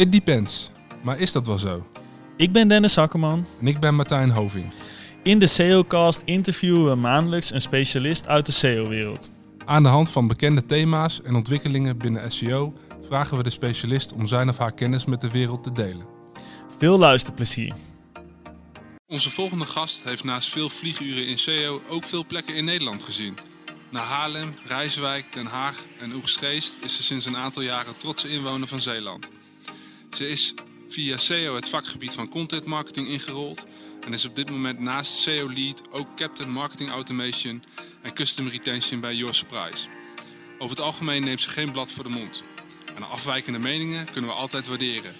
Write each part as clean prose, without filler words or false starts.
It depends. Maar is dat wel zo? Ik ben Dennis Hakkeman. En ik ben Martijn Hoving. In de SEOcast interviewen we maandelijks een specialist uit de SEO-wereld. Aan de hand van bekende thema's en ontwikkelingen binnen SEO vragen we de specialist om zijn of haar kennis met de wereld te delen. Veel luisterplezier. Onze volgende gast heeft naast veel vlieguren in SEO ook veel plekken in Nederland gezien. Na Haarlem, Rijswijk, Den Haag en Oegstgeest is ze sinds een aantal jaren trotse inwoner van Zeeland. Ze is via SEO het vakgebied van content marketing ingerold en is op dit moment naast SEO Lead ook Captain Marketing Automation en Customer Retention bij Your Surprise. Over het algemeen neemt ze geen blad voor de mond. En de afwijkende meningen kunnen we altijd waarderen.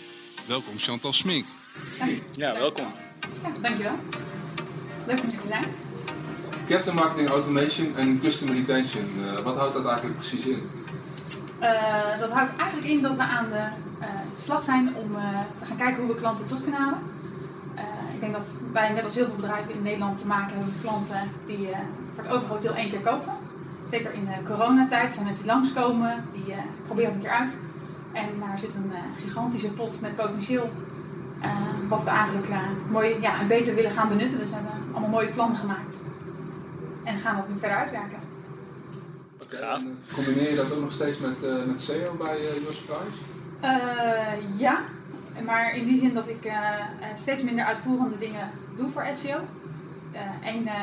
Welkom Chantal Smink. Ja, welkom. Ja, dankjewel. Leuk om hier te zijn. Captain Marketing Automation en Customer Retention, wat houdt dat eigenlijk precies in? Dat houdt eigenlijk in dat we aan de slag zijn om te gaan kijken hoe we klanten terug kunnen halen. Ik denk dat wij net als heel veel bedrijven in Nederland te maken hebben met klanten die voor het overgrote deel één keer kopen. Zeker in de coronatijd zijn mensen die langskomen, die proberen het een keer uit. En daar zit een gigantische pot met potentieel. Wat we eigenlijk mooi en beter willen gaan benutten. Dus we hebben allemaal mooie plannen gemaakt. En gaan dat nu verder uitwerken. Gaaf. Combineer je dat ook nog steeds met SEO bij Your Surprise? Ja, maar in die zin dat ik steeds minder uitvoerende dingen doe voor SEO.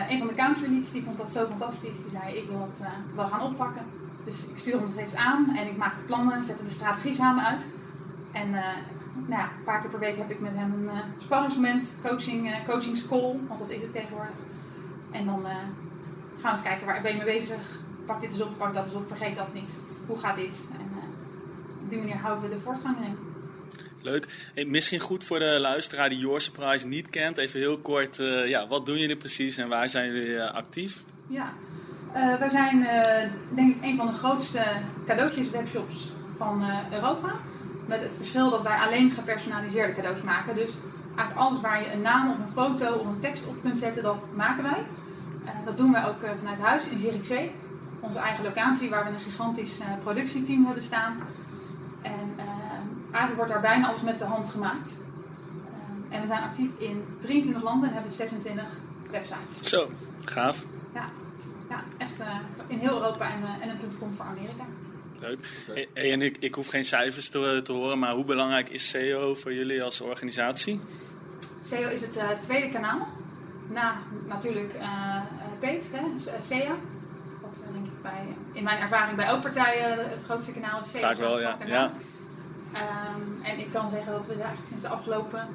Een van de country leads die vond dat zo fantastisch. Die zei, ik wil dat wel gaan oppakken. Dus ik stuur hem nog steeds aan en ik maak de plannen. We zetten de strategie samen uit. En... een paar keer per week heb ik met hem een sparringsmoment, coachingscall, want dat is het tegenwoordig. En dan gaan we eens kijken, waar ben je mee bezig? Pak dit eens op, pak dat eens op, vergeet dat niet. Hoe gaat dit? En op die manier houden we de voortgang in. Leuk. Hey, misschien goed voor de luisteraar die Your Surprise niet kent. Even heel kort, wat doen jullie precies en waar zijn jullie actief? Ja, wij zijn denk ik een van de grootste cadeautjeswebshops van Europa. Met het verschil dat wij alleen gepersonaliseerde cadeaus maken. Dus eigenlijk alles waar je een naam of een foto of een tekst op kunt zetten, dat maken wij. Dat doen wij ook vanuit huis in Zierikzee. Onze eigen locatie waar we een gigantisch productieteam hebben staan. En eigenlijk wordt daar bijna alles met de hand gemaakt. En we zijn actief in 23 landen en hebben 26 websites. Zo, gaaf. Ja echt in heel Europa en een .com voor Amerika. Leuk. Okay. En ik hoef geen cijfers te horen, maar hoe belangrijk is SEO voor jullie als organisatie? SEO is het tweede kanaal. Na natuurlijk Peter, SEA. Wat denk ik in mijn ervaring bij elke partijen het grootste kanaal is SEO. Vaak wel, ja. Ja. En ik kan zeggen dat we eigenlijk sinds de afgelopen...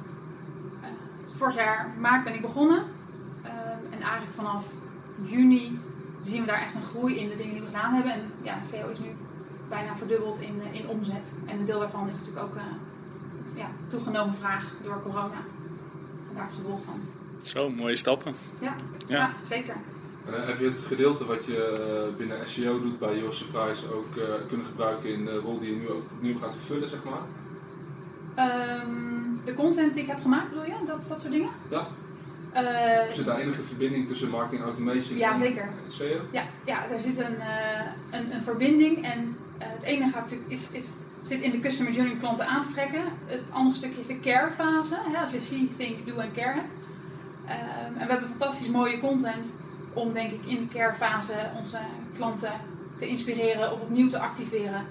vorig jaar maart ben ik begonnen. En eigenlijk vanaf juni zien we daar echt een groei in de dingen die we gedaan hebben. En ja, SEO is nu... bijna verdubbeld in omzet. En een deel daarvan is natuurlijk ook toegenomen vraag door corona. En daar het gevolg van. Zo, mooie stappen. Ja, zeker. En heb je het gedeelte wat je binnen SEO doet bij Your Surprise ook kunnen gebruiken in de rol die je nu ook opnieuw gaat vervullen, zeg maar? De content die ik heb gemaakt, bedoel je? Dat soort dingen? Ja. Zit daar enige verbinding tussen marketing automation en SEO? Ja, daar zit een verbinding en het ene gaat natuurlijk zit in de customer journey klanten aanstrekken. Het andere stukje is de care fase, hè, als je see, think, do en care hebt. En we hebben fantastisch mooie content om denk ik in de care fase onze klanten te inspireren of opnieuw te activeren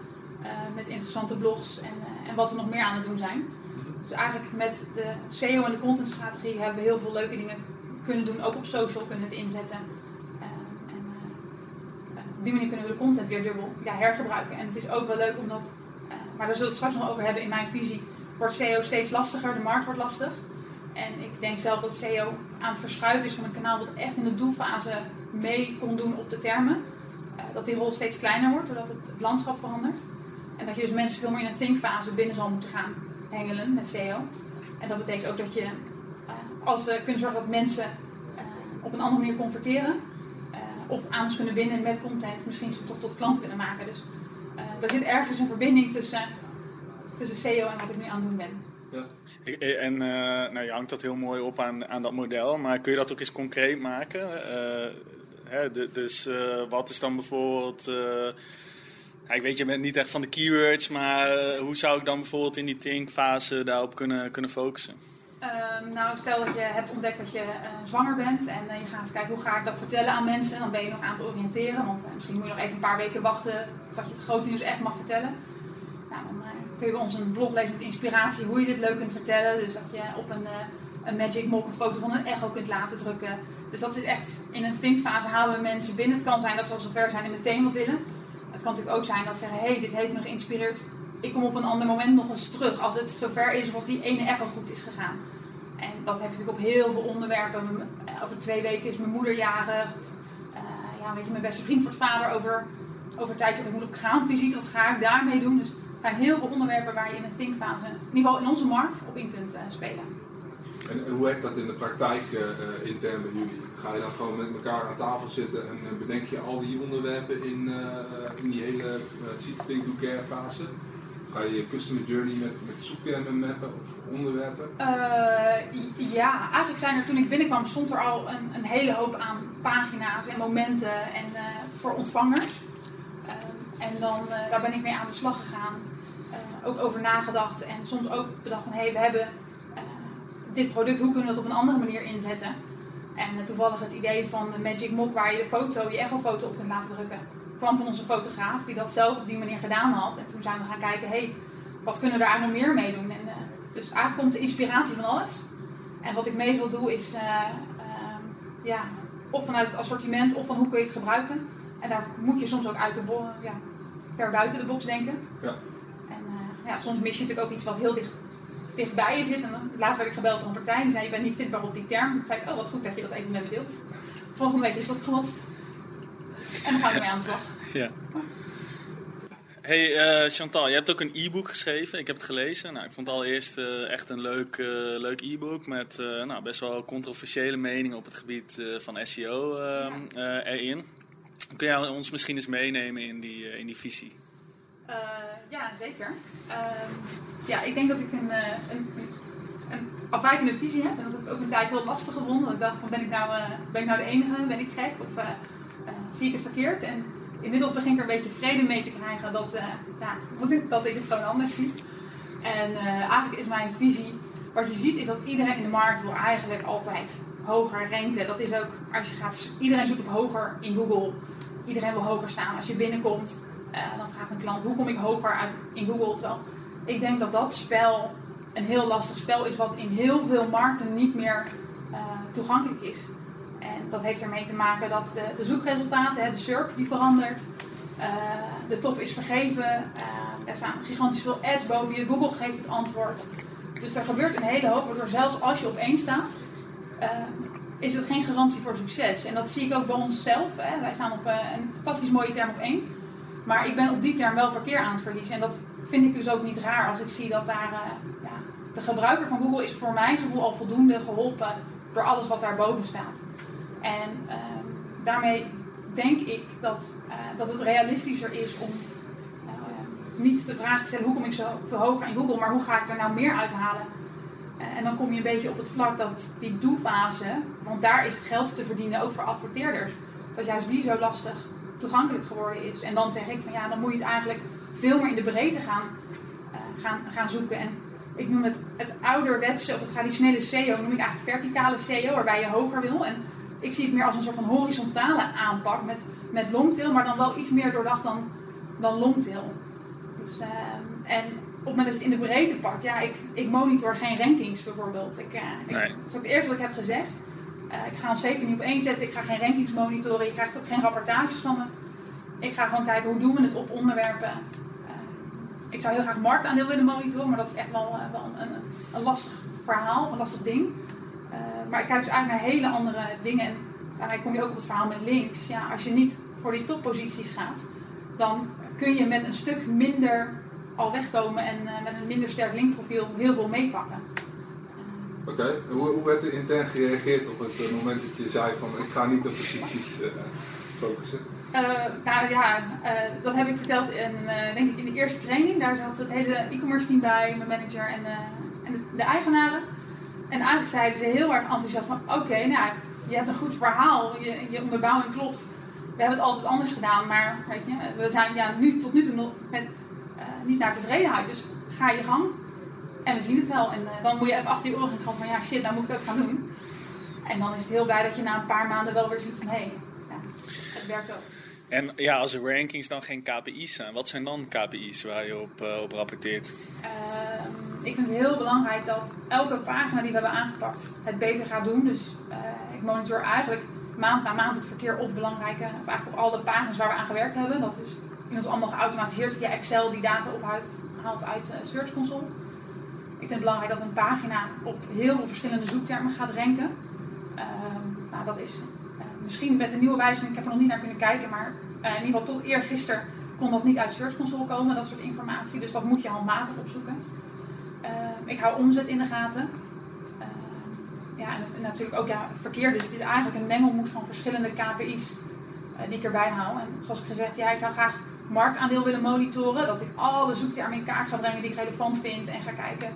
met interessante blogs en wat we nog meer aan het doen zijn. Dus eigenlijk met de SEO en de contentstrategie hebben we heel veel leuke dingen kunnen doen. Ook op social kunnen we het inzetten. Op die manier kunnen we de content weer dubbel hergebruiken. En het is ook wel leuk omdat, maar daar zullen we het straks nog over hebben in mijn visie, wordt SEO steeds lastiger, de markt wordt lastig. En ik denk zelf dat SEO aan het verschuiven is van een kanaal dat echt in de doelfase mee kon doen op de termen. Dat die rol steeds kleiner wordt doordat het landschap verandert. En dat je dus mensen veel meer in de thinkfase binnen zal moeten gaan hengelen met SEO. En dat betekent ook dat je, als we kunnen zorgen dat mensen op een andere manier converteren, of aan ons kunnen winnen met content, misschien ze toch tot klant willen maken. Dus daar zit ergens een verbinding tussen SEO en wat ik nu aan het doen ben. Ja. En je hangt dat heel mooi op aan dat model, maar kun je dat ook eens concreet maken? Dus wat is dan bijvoorbeeld... Ik weet, je bent niet echt van de keywords, maar hoe zou ik dan bijvoorbeeld in die thinkfase daarop kunnen focussen? Nou, stel dat je hebt ontdekt dat je zwanger bent en je gaat kijken hoe ga ik dat vertellen aan mensen. En dan ben je nog aan het oriënteren, want misschien moet je nog even een paar weken wachten tot je het grote nieuws echt mag vertellen. Nou, dan kun je bij ons een blog lezen met inspiratie hoe je dit leuk kunt vertellen. Dus dat je op een magic mock een foto van een echo kunt laten drukken. Dus dat is echt, in een thinkfase halen we mensen binnen. Het kan zijn dat ze al zover zijn en meteen wat willen. Het kan natuurlijk ook zijn dat ze zeggen, hey, dit heeft me geïnspireerd. Ik kom op een ander moment nog eens terug als het zover is of als die ene echo goed is gegaan. En dat heb je natuurlijk op heel veel onderwerpen. Over 2 weken is mijn moeder jarig. Weet je, mijn beste vriend wordt vader over tijd. Dat ik moet op kraamvisite, wat ga ik daarmee doen? Dus er zijn heel veel onderwerpen waar je in de thinkfase, in ieder geval in onze markt, op in kunt spelen. En hoe werkt dat in de praktijk intern bij jullie? Ga je dan gewoon met elkaar aan tafel zitten en bedenk je al die onderwerpen in die hele think do care fase? Ga je je customer journey met zoektermen mappen of onderwerpen? Ja, eigenlijk zijn er toen ik binnenkwam stond er al een hele hoop aan pagina's en momenten en voor ontvangers. En dan daar ben ik mee aan de slag gegaan. Ook over nagedacht en soms ook bedacht van hey, we hebben dit product, hoe kunnen we dat op een andere manier inzetten? En toevallig het idee van de Magic Mock waar je je echo-foto op kunt laten drukken, kwam van onze fotograaf die dat zelf op die manier gedaan had. En toen zijn we gaan kijken, hey, wat kunnen we daar nog meer mee doen? En, dus eigenlijk komt de inspiratie van alles. En wat ik meestal doe is, of vanuit het assortiment, of van hoe kun je het gebruiken. En daar moet je soms ook uit de ver buiten de box denken. Ja. En soms mis je natuurlijk ook iets wat heel dichtbij je zit. En laatst werd ik gebeld door een partij. Die zei, je bent niet vindbaar op die term. Toen zei ik, oh wat goed dat je dat even met me deelt. Volgende week is het opgelost. En dan gaan we mee aan de slag. Ja. Hey Chantal, je hebt ook een e-book geschreven. Ik heb het gelezen. Nou, ik vond het allereerst echt een leuk e-book. Met best wel controversiële meningen op het gebied van SEO erin. Kun jij ons misschien eens meenemen in die visie? Ja, zeker. Ik denk dat ik een afwijkende visie heb. En dat heb ik ook een tijd heel lastig gevonden. Dat ik dacht, van, ben ik nou de enige? Ben ik gek? Of zie ik het verkeerd? En inmiddels begin ik er een beetje vrede mee te krijgen dat ik het gewoon anders zie. En eigenlijk is mijn visie, wat je ziet is dat iedereen in de markt wil eigenlijk altijd hoger ranken. Dat is ook, als je gaat, iedereen zoekt op hoger in Google. Iedereen wil hoger staan. Als je binnenkomt, dan vraagt een klant, hoe kom ik hoger in Google? Terwijl ik denk dat dat spel een heel lastig spel is wat in heel veel markten niet meer toegankelijk is. En dat heeft ermee te maken dat de zoekresultaten, de SERP die verandert, de top is vergeven, er staan gigantisch veel ads boven je, Google geeft het antwoord. Dus er gebeurt een hele hoop, waardoor zelfs als je op 1 staat, is het geen garantie voor succes. En dat zie ik ook bij onszelf. Wij staan op een fantastisch mooie term op 1. Maar ik ben op die term wel verkeer aan het verliezen. En dat vind ik dus ook niet raar als ik zie dat daar... de gebruiker van Google is voor mijn gevoel al voldoende geholpen door alles wat daarboven staat. En daarmee denk ik dat het realistischer is om niet de vraag te stellen hoe kom ik zo veel hoger in Google, maar hoe ga ik daar nou meer uithalen? En dan kom je een beetje op het vlak dat die do-fase, want daar is het geld te verdienen, ook voor adverteerders, dat juist die zo lastig toegankelijk geworden is. En dan zeg ik van dan moet je het eigenlijk veel meer in de breedte gaan zoeken. En ik noem het ouderwetse of het traditionele SEO, noem ik eigenlijk verticale SEO, waarbij je hoger wil. En ik zie het meer als een soort van horizontale aanpak met longtail, maar dan wel iets meer doordacht dan longtail. Dus, en op het moment dat je het in de breedte pakt, ik monitor geen rankings bijvoorbeeld. Dat is ook het eerste wat ik heb gezegd. Ik ga ons zeker niet op 1 zetten, ik ga geen rankings monitoren, je krijgt ook geen rapportages van me. Ik ga gewoon kijken hoe doen we het op onderwerpen. Ik zou heel graag marktaandeel willen monitoren, maar dat is echt wel een lastig verhaal, een lastig ding. Maar ik kijk dus eigenlijk naar hele andere dingen. En daarmee kom je ook op het verhaal met links. Ja, als je niet voor die topposities gaat, dan kun je met een stuk minder al wegkomen en met een minder sterk linkprofiel heel veel meepakken. Oké. Hoe werd er intern gereageerd op het moment dat je zei van ik ga niet op posities focussen? Dat heb ik verteld in de eerste training. Daar zat het hele e-commerce team bij, mijn manager en de eigenaren. En eigenlijk zeiden ze heel erg enthousiast van, oké, je hebt een goed verhaal, je onderbouwing klopt. we hebben het altijd anders gedaan, maar weet je, we zijn tot nu toe nog met, niet naar tevredenheid. Dus ga je gang en we zien het wel. En dan moet je even achter je oren gaan van ja shit, dan moet ik het ook gaan doen. En dan is het heel blij dat je na een paar maanden wel weer ziet van hé, ja, het werkt ook. En ja, als er rankings dan geen KPI's zijn, wat zijn dan KPI's waar je op rapporteert? Ik vind het heel belangrijk dat elke pagina die we hebben aangepakt het beter gaat doen. Dus ik monitor eigenlijk maand na maand het verkeer op belangrijke, of eigenlijk op alle pagina's waar we aan gewerkt hebben. Dat is inmiddels allemaal geautomatiseerd via Excel die data haalt uit Search Console. Ik vind het belangrijk dat een pagina op heel veel verschillende zoektermen gaat ranken. Nou, dat is misschien met de nieuwe wijziging, ik heb er nog niet naar kunnen kijken, maar in ieder geval tot eergisteren kon dat niet uit Search Console komen, dat soort informatie. Dus dat moet je handmatig opzoeken. Ik hou omzet in de gaten. En natuurlijk ook verkeer. Dus het is eigenlijk een mengelmoes van verschillende KPI's die ik erbij hou. En zoals ik gezegd, ja, ik zou graag marktaandeel willen monitoren. Dat ik alle zoektermen in kaart ga brengen die ik relevant vind. En ga kijken,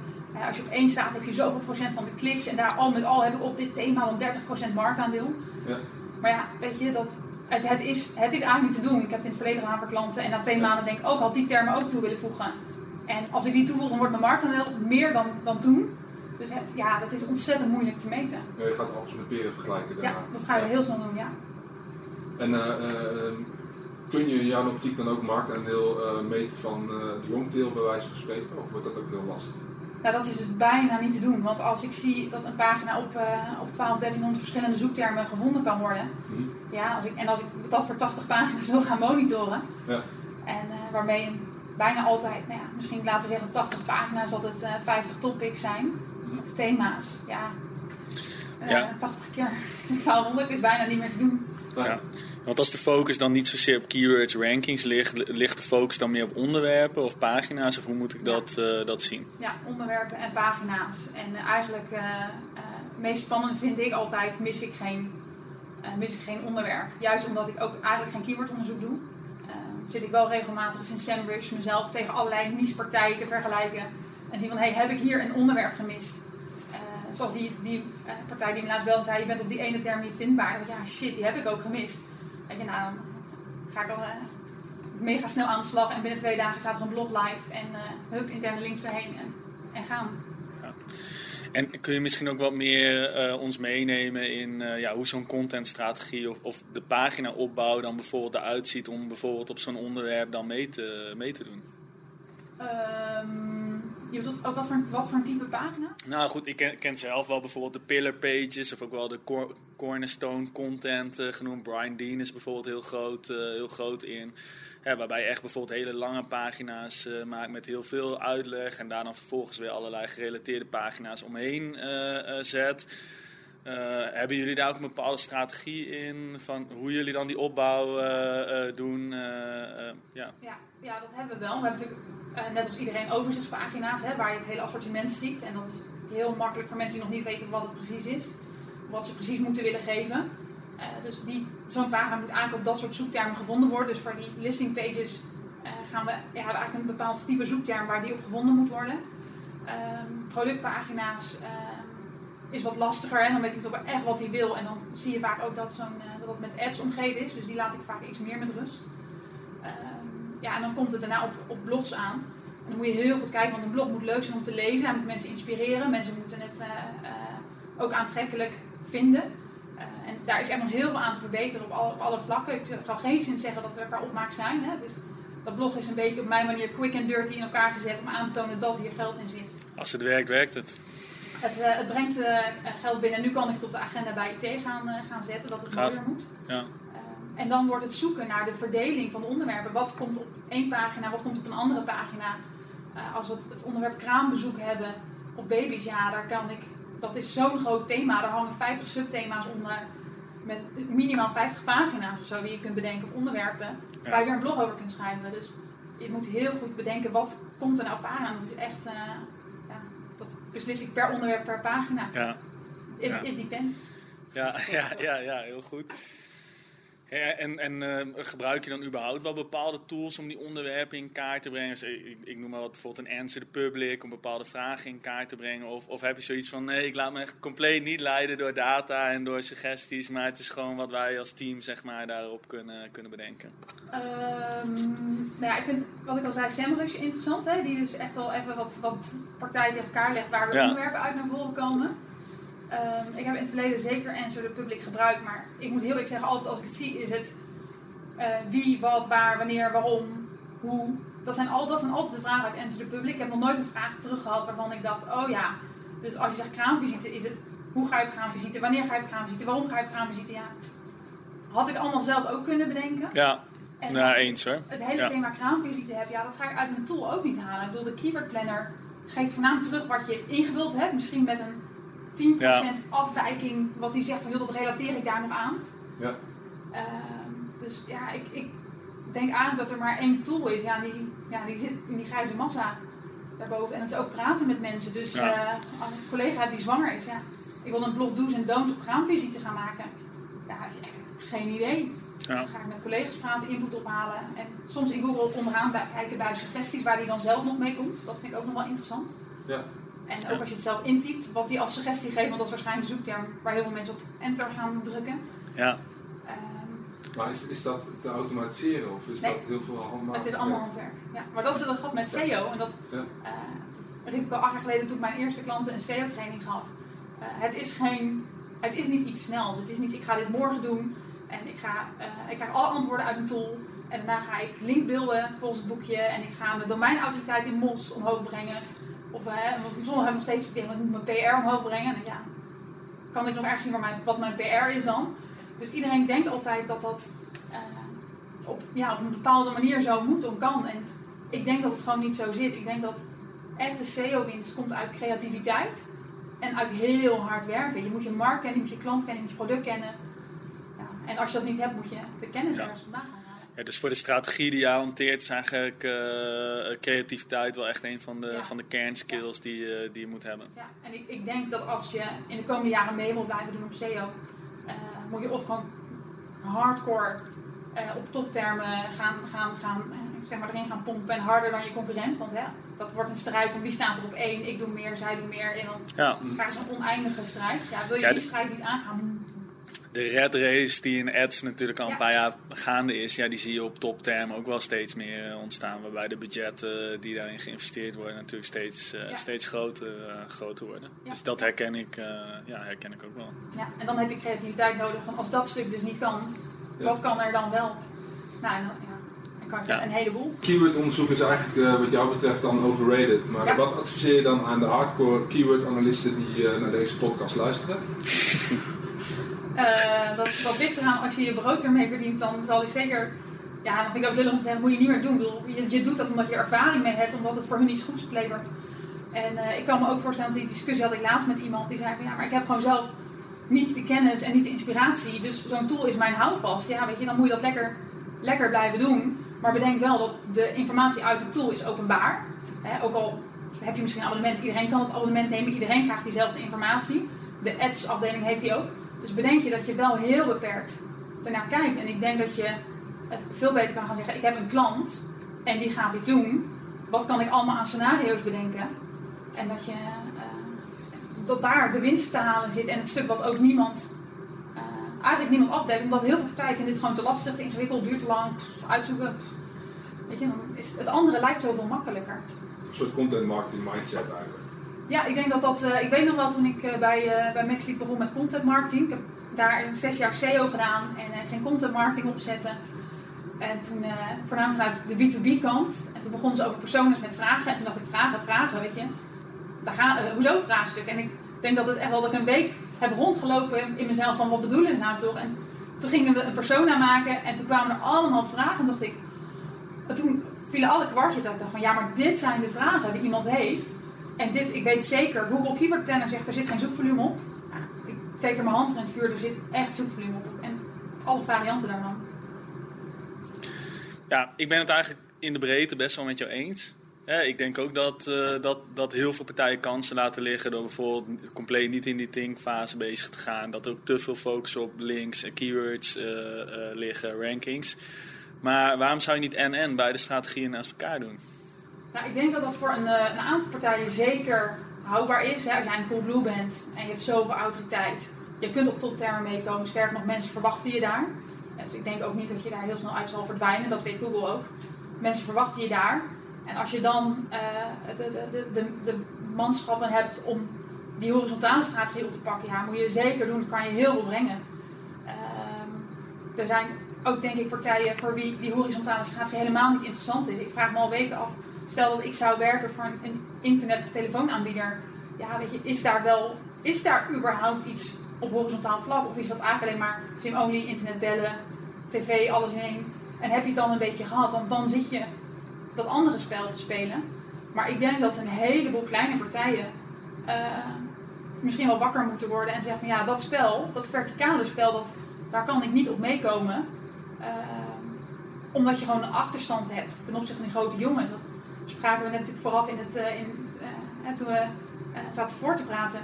als je op 1 staat heb je zoveel procent van de kliks. En daar al met al heb ik op dit thema dan 30% marktaandeel. Ja. Maar ja, weet je, dat, het is eigenlijk niet te doen. Ik heb het in het verleden gedaan voor klanten. En na 2 maanden denk ik ook, had die termen ook toe willen voegen. En als ik die toevoeg, dan wordt mijn marktaandeel meer dan toen. Dus dat is ontzettend moeilijk te meten. Ja, je gaat alles met peren vergelijken daarna. Ja, dat ga je heel snel doen, ja. En kun je in jouw optiek dan ook marktaandeel meten van de longtail bij wijze van spreken? Of wordt dat ook heel lastig? Nou, dat is dus bijna niet te doen. Want als ik zie dat een pagina op 1300 verschillende zoektermen gevonden kan worden. Ja, als ik dat voor 80 pagina's wil gaan monitoren. Ja. En waarmee bijna altijd, misschien laten we zeggen 80 pagina's dat het 50 topics zijn. Of thema's, 80 keer. Het zou 100 is bijna niet meer te doen. Ja. Want als de focus dan niet zozeer op keywords rankings ligt de focus dan meer op onderwerpen of pagina's? Of hoe moet ik dat zien? Ja, onderwerpen en pagina's. En eigenlijk, het meest spannende vind ik altijd, mis ik geen onderwerp. Juist omdat ik ook eigenlijk geen keywordonderzoek doe. Zit ik wel regelmatig eens in Semrush mezelf tegen allerlei mispartijen te vergelijken. En zien van, heb ik hier een onderwerp gemist? Zoals die partij die me laatst belde zei, je bent op die ene term niet vindbaar. Dan denk ik, die heb ik ook gemist. En dan ga ik al mega snel aan de slag. En binnen 2 dagen staat er een blog live. En interne links erheen en gaan. Ja. En kun je misschien ook wat meer ons meenemen in hoe zo'n contentstrategie of de paginaopbouw dan bijvoorbeeld eruit ziet om bijvoorbeeld op zo'n onderwerp dan mee te doen? Je bedoelt ook wat voor een type pagina? Nou goed, ik ken zelf wel bijvoorbeeld de pillar pages of ook wel de cornerstone content genoemd. Brian Dean is bijvoorbeeld heel groot in. Waarbij je echt bijvoorbeeld hele lange pagina's maakt met heel veel uitleg. En daar dan vervolgens weer allerlei gerelateerde pagina's omheen zet. Hebben jullie daar ook een bepaalde strategie in van hoe jullie dan die opbouw doen? Ja, dat hebben we wel. We hebben natuurlijk net als iedereen overzichtspagina's waar je het hele assortiment ziet. En dat is heel makkelijk voor mensen die nog niet weten wat het precies is. Wat ze precies moeten willen geven. Dus zo'n pagina moet eigenlijk op dat soort zoektermen gevonden worden. Dus voor die listing pages hebben we eigenlijk een bepaald type zoekterm waar die op gevonden moet worden. Productpagina's is wat lastiger. En dan weet ik echt wat hij wil. En dan zie je vaak ook dat het met ads omgeven is. Dus die laat ik vaak iets meer met rust. En dan komt het daarna op blogs aan. En dan moet je heel goed kijken, want een blog moet leuk zijn om te lezen. Hij moet mensen inspireren. Mensen moeten het ook aantrekkelijk vinden. En daar is echt nog heel veel aan te verbeteren op alle vlakken. Ik zal geen zin zeggen dat we elkaar opmaak zijn. Hè. Dat blog is een beetje op mijn manier quick and dirty in elkaar gezet om aan te tonen dat hier geld in zit. Als het werkt, werkt het. Het brengt geld binnen. En nu kan ik het op de agenda bij IT gaan zetten, dat het mooier moet. Ja. En dan wordt het zoeken naar de verdeling van de onderwerpen. Wat komt op één pagina, wat komt op een andere pagina. Als we het onderwerp kraambezoek hebben of baby's, dat is zo'n groot thema. Daar hangen 50 subthema's onder met minimaal 50 pagina's of zo die je kunt bedenken. Of onderwerpen waar je weer een blog over kunt schrijven. Dus je moet heel goed bedenken, wat komt er nou op pagina. Dat is echt, dat beslis ik per onderwerp, per pagina. It depends. Ja, heel goed. En gebruik je dan überhaupt wel bepaalde tools om die onderwerpen in kaart te brengen? Dus ik noem maar wat, bijvoorbeeld een Answer the Public, om bepaalde vragen in kaart te brengen. Of heb je zoiets van, nee, ik laat me echt compleet niet leiden door data en door suggesties, maar het is gewoon wat wij als team, zeg maar, daarop kunnen bedenken. Ik vind, wat ik al zei, Semrush interessant, hè? Die dus echt wel even wat partijen tegen elkaar legt waar we onderwerpen uit naar voren komen. Ik heb in het verleden zeker Answer the Public gebruikt, maar ik moet heel eerlijk zeggen, altijd als ik het zie is het wie, wat, waar, wanneer, waarom, hoe. Dat zijn altijd de vragen uit Answer the Public. Ik heb nog nooit een vraag terug gehad waarvan ik dacht, oh ja, dus als je zegt kraamvisite, is het hoe ga ik kraamvisite, wanneer ga ik kraamvisite, waarom ga ik kraamvisite, ja. Had ik allemaal zelf ook kunnen bedenken. Ja, en ja, eens hoor. Het hele thema kraamvisite heb, ja, dat ga ik uit een tool ook niet halen. Ik bedoel, de Keyword Planner geeft voornamelijk terug wat je ingevuld hebt, misschien met een 10% afwijking, wat hij zegt van joh, dat relateer ik daar nog aan. Ja. Dus ja, ik denk eigenlijk dat er maar één tool is. Die zit in die grijze massa daarboven. En het is ook praten met mensen. Dus als een collega die zwanger is, ik wil een blog do's en don'ts op kraamvisite gaan maken. Ja, geen idee. Ja. Dus dan ga ik met collega's praten, input ophalen. En soms in Google onderaan kijken bij suggesties waar die dan zelf nog mee komt. Dat vind ik ook nog wel interessant. Ja. En ook als je het zelf intypt, wat die als suggestie geeft, want dat is waarschijnlijk een zoekterm waar heel veel mensen op enter gaan drukken. Ja. Maar is dat te automatiseren of is dat heel veel handmatig? Het is allemaal handwerk. Ja. Maar dat is de grap met SEO. En dat riep ik al 8 jaar geleden toen ik mijn eerste klanten een SEO-training gaf. Het is niet iets snels. Het is niet, ik ga dit morgen doen en ik krijg alle antwoorden uit een tool. En daarna ga ik linkbeelden volgens het boekje en ik ga mijn domeinautoriteit in Moz omhoog brengen. Want sommigen hebben nog steeds het idee, ik moet mijn PR omhoog brengen. En ja, kan ik nog ergens zien wat mijn PR is dan? Dus iedereen denkt altijd dat op een bepaalde manier zo moet of kan. En ik denk dat het gewoon niet zo zit. Ik denk dat echte SEO-winst komt uit creativiteit en uit heel hard werken. Je moet je markt kennen, je moet je klant kennen, je moet je product kennen. Ja, en als je dat niet hebt, moet je de kennis ergens vandaan gaan. Ja, dus voor de strategie die je hanteert is eigenlijk creativiteit wel echt een van de kernskills die je moet hebben. Ja, en ik denk dat als je in de komende jaren mee wil blijven doen op SEO, moet je of gewoon hardcore op toptermen erin gaan pompen en harder dan je concurrent. Want dat wordt een strijd van wie staat er op 1, ik doe meer, zij doen meer. En dan krijg je zo'n oneindige strijd. Ja, wil je die strijd niet aangaan? De red race die in ads natuurlijk al een paar jaar gaande is, die zie je op topterm ook wel steeds meer ontstaan. Waarbij de budgetten die daarin geïnvesteerd worden natuurlijk steeds groter worden. Ja. Dus dat herken ik ook wel. Ja, en dan heb je creativiteit nodig. Van als dat stuk dus niet kan, wat kan er dan wel? Nou, dan kan je een heleboel. Keyword-onderzoek is eigenlijk wat jou betreft dan overrated. Maar wat adviseer je dan aan de hardcore keyword-analisten die naar deze podcast luisteren? Dat ligt eraan, als je je brood ermee verdient, dan zal ik zeker... Ja, dan vind ik ook lullig om te zeggen, moet je niet meer doen. Ik bedoel, je doet dat omdat je ervaring mee hebt, omdat het voor hun iets goeds plevert. En ik kan me ook voorstellen, die discussie had ik laatst met iemand, die zei van, maar ik heb gewoon zelf niet de kennis en niet de inspiratie. Dus zo'n tool is mijn houvast. Ja, weet je, dan moet je dat lekker blijven doen. Maar bedenk wel dat de informatie uit de tool is openbaar. Ook al heb je misschien een abonnement, iedereen kan het abonnement nemen. Iedereen krijgt diezelfde informatie. De ads-afdeling heeft die ook. Dus bedenk je dat je wel heel beperkt ernaar kijkt. En ik denk dat je het veel beter kan gaan zeggen, ik heb een klant en die gaat dit doen. Wat kan ik allemaal aan scenario's bedenken? En dat je dat daar de winst te halen zit. En het stuk wat ook niemand afdekt. Omdat heel veel partijen vinden dit gewoon te lastig, te ingewikkeld, duurt te lang, uitzoeken. Weet je, dan is het andere lijkt zoveel makkelijker. Een soort content marketing mindset eigenlijk. Ja, ik denk dat ik weet nog wel toen ik bij Max League begon met content marketing. Ik heb daar 6 jaar SEO gedaan en ging content marketing opzetten. En toen voornamelijk vanuit de B2B kant. En toen begonnen ze over personas met vragen. En toen dacht ik, vragen, weet je. Hoezo vraagstuk? En ik denk dat het echt wel dat ik een week heb rondgelopen in mezelf van wat bedoelen ze nou toch? En toen gingen we een persona maken en toen kwamen er allemaal vragen. En dacht ik, toen vielen alle kwartjes dat ik dacht van maar dit zijn de vragen die iemand heeft. En dit, ik weet zeker, Google Keyword Planner zegt, er zit geen zoekvolume op. Nou, ik teken mijn hand in het vuur, er zit echt zoekvolume op. En alle varianten daarvan. Ja, ik ben het eigenlijk in de breedte best wel met jou eens. Ja, ik denk ook dat heel veel partijen kansen laten liggen door bijvoorbeeld compleet niet in die thinkfase bezig te gaan. Dat er ook te veel focus op links en keywords liggen, rankings. Maar waarom zou je niet en beide strategieën naast elkaar doen? Nou, ik denk dat voor een aantal partijen zeker houdbaar is. Hè? Als jij een Coolblue bent en je hebt zoveel autoriteit. Je kunt op toptermen meekomen. Sterker nog, mensen verwachten je daar. Dus ik denk ook niet dat je daar heel snel uit zal verdwijnen. Dat weet Google ook. Mensen verwachten je daar. En als je dan de manschappen hebt om die horizontale strategie op te pakken, ja, moet je zeker doen. Dan kan je heel veel brengen. Er zijn ook, denk ik, partijen voor wie die horizontale strategie helemaal niet interessant is. Ik vraag me al weken af, stel dat ik zou werken voor een internet- of telefoonaanbieder. Ja, weet je, is daar überhaupt iets op horizontaal vlak? Of is dat eigenlijk alleen maar sim-only, internet bellen, tv, alles in één? En heb je het dan een beetje gehad? Dan zit je dat andere spel te spelen. Maar ik denk dat een heleboel kleine partijen misschien wel wakker moeten worden en zeggen van ja, dat spel, dat verticale spel, daar kan ik niet op meekomen. Omdat je gewoon een achterstand hebt ten opzichte van die grote jongens. Dat spraken we net natuurlijk vooraf toen we zaten voor te praten.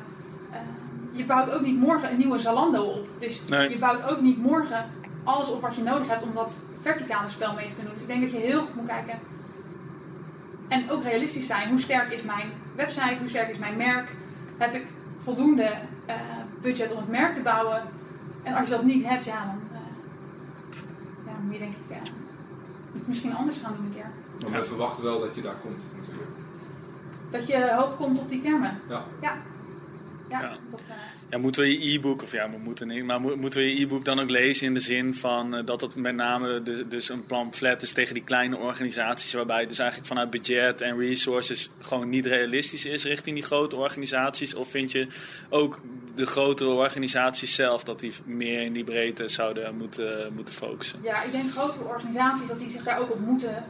Je bouwt ook niet morgen een nieuwe Zalando op. Dus nee. Je bouwt ook niet morgen alles op wat je nodig hebt om dat verticale spel mee te kunnen doen. Dus ik denk dat je heel goed moet kijken en ook realistisch zijn. Hoe sterk is mijn website? Hoe sterk is mijn merk? Heb ik voldoende budget om het merk te bouwen? En als je dat niet hebt, ja, dan moet je denk ik misschien anders gaan doen een keer. Maar we verwachten wel dat je daar komt natuurlijk. Dat je hoog komt op die termen? Ja. Ja. Ja, moeten we je e-book, of ja, we moeten niet, maar moeten we je e-book dan ook lezen in de zin van dat het met name dus een plan flat is tegen die kleine organisaties, waarbij het dus eigenlijk vanuit budget en resources gewoon niet realistisch is richting die grote organisaties? Of vind je ook de grotere organisaties zelf dat die meer in die breedte zouden moeten focussen? Ja, ik denk grotere organisaties dat die zich daar ook op moeten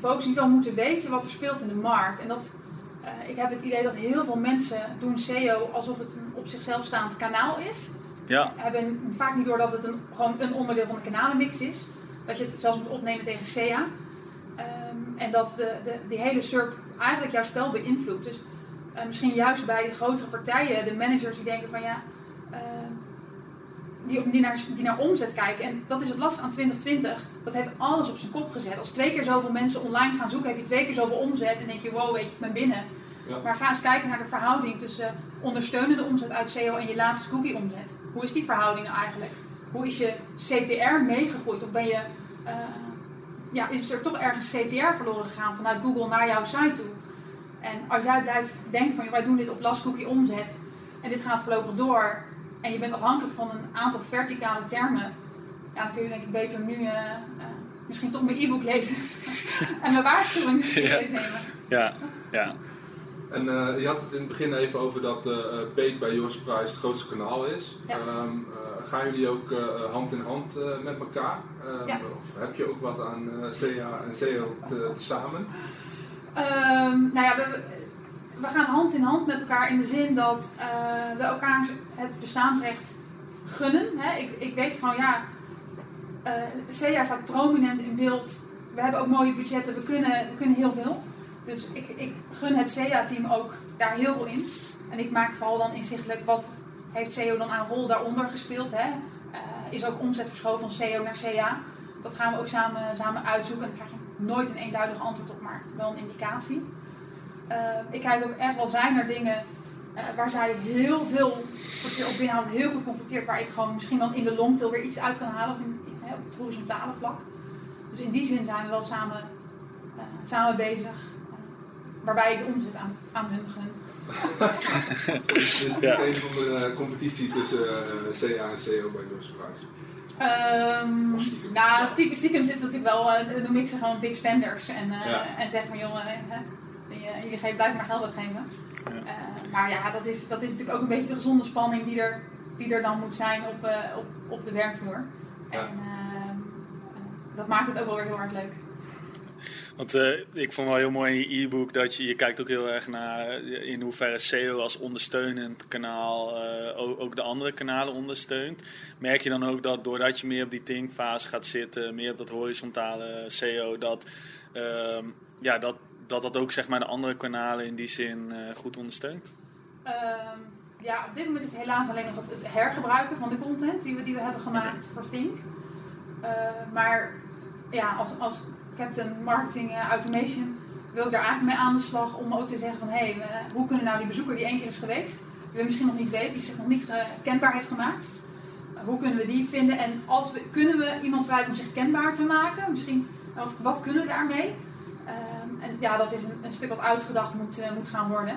focussen. Die wel moeten weten wat er speelt in de markt. En dat... ik heb het idee dat heel veel mensen doen SEO alsof het een op zichzelf staand kanaal is. Ja. Hebben vaak niet door dat het gewoon een onderdeel van de kanalenmix is. Dat je het zelfs moet opnemen tegen SEA. En dat die hele SERP eigenlijk jouw spel beïnvloedt. Dus misschien juist bij de grotere partijen, de managers die denken van ja... Die naar omzet kijken. En dat is het lastige aan 2020. Dat heeft alles op zijn kop gezet. Als 2 keer zoveel mensen online gaan zoeken, heb je 2 keer zoveel omzet. En denk je, wow, weet je, ik ben binnen. Ja. Maar ga eens kijken naar de verhouding tussen ondersteunende omzet uit SEO en je laatste cookie omzet. Hoe is die verhouding nou eigenlijk? Hoe is je CTR meegegroeid? Of ben je, is er toch ergens CTR verloren gegaan vanuit Google naar jouw site toe? En als jij blijft denken van, wij doen dit op last cookie omzet. En dit gaat voorlopig door. En je bent afhankelijk van een aantal verticale termen. Ja, dan kun je denk ik beter nu misschien toch mijn e-book lezen. En mijn waarschuwing misschien nemen. Ja. En je had het in het begin even over dat PEC bij Your Surprise het grootste kanaal is. Ja. Gaan jullie ook hand in hand met elkaar? Ja. Of heb je ook wat aan CA en SEO te samen? We gaan hand in hand met elkaar in de zin dat we elkaar het bestaansrecht gunnen. Hè? Ik weet gewoon, SEA staat prominent in beeld. We hebben ook mooie budgetten, we kunnen heel veel. Dus ik gun het SEA-team ook daar heel veel in. En ik maak vooral dan inzichtelijk, wat heeft SEO dan aan rol daaronder gespeeld? Hè? Is ook omzet verschoven van SEO naar SEA? Dat gaan we ook samen uitzoeken. Daar krijg je nooit een eenduidig antwoord op, maar wel een indicatie. Ik kijk ook echt wel, zijn er dingen waar zij heel veel op binnenhoudt, heel goed confronteert, waar ik gewoon misschien wel in de longtail weer iets uit kan halen op het horizontale vlak. Dus in die zin zijn we wel samen bezig, waarbij ik de omzet aan hun gun. Dus ja. Een van de competitie tussen CA en CO bij Your Surprise? Stiekem zitten we natuurlijk wel, noem ik ze gewoon big spenders en zeg van joh... jullie blijven maar geld uitgeven. Ja. Dat is natuurlijk ook een beetje de gezonde spanning die er dan moet zijn op de werkvloer. Ja. En dat maakt het ook wel weer heel erg leuk. Want ik vond wel heel mooi in je e-book dat je kijkt ook heel erg naar in hoeverre SEO als ondersteunend kanaal ook de andere kanalen ondersteunt. Merk je dan ook dat doordat je meer op die thinkfase gaat zitten, meer op dat horizontale SEO, dat dat ook zeg maar de andere kanalen in die zin goed ondersteunt? Ja, op dit moment is het helaas alleen nog het hergebruiken van de content die we hebben gemaakt voor Think. Maar ja, als Captain Marketing Automation wil ik daar eigenlijk mee aan de slag om ook te zeggen van hey, hoe kunnen nou die bezoeker die één keer is geweest, die we misschien nog niet weten, die zich nog niet kenbaar heeft gemaakt, hoe kunnen we die vinden en kunnen we iemand wijden om zich kenbaar te maken? Misschien, wat kunnen we daarmee? En ja, dat is een stuk wat uitgedacht moet gaan worden.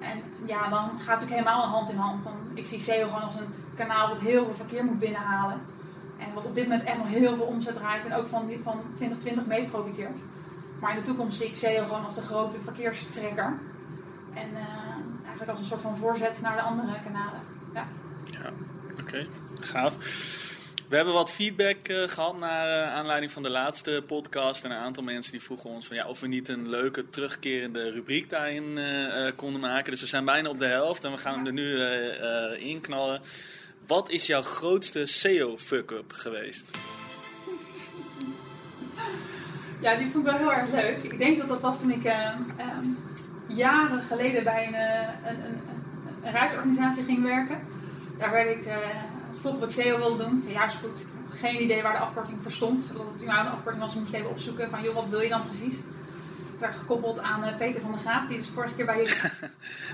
En ja, dan gaat het natuurlijk helemaal hand in hand. Ik zie SEO gewoon als een kanaal wat heel veel verkeer moet binnenhalen. En wat op dit moment echt nog heel veel omzet draait en ook van 2020 mee profiteert. Maar in de toekomst zie ik SEO gewoon als de grote verkeerstrekker. En eigenlijk als een soort van voorzet naar de andere kanalen. Ja oké. Gaaf. We hebben wat feedback gehad naar aanleiding van de laatste podcast. En een aantal mensen die vroegen ons van, ja, of we niet een leuke terugkerende rubriek daarin konden maken. Dus we zijn bijna op de helft en we gaan hem er nu in knallen. Wat is jouw grootste SEO-fuck-up geweest? Ja, die vond ik wel heel erg leuk. Ik denk dat was toen ik jaren geleden bij een reisorganisatie ging werken. Daar werd ik... vroeg wat ik SEO wilde doen. Ja, is goed. Geen idee waar de afkorting voor stond. Omdat het überhaupt een afkorting was, moest ik even opzoeken van joh, wat wil je dan precies? Ik werd gekoppeld aan Peter van der Graaf, die dus vorige keer bij jullie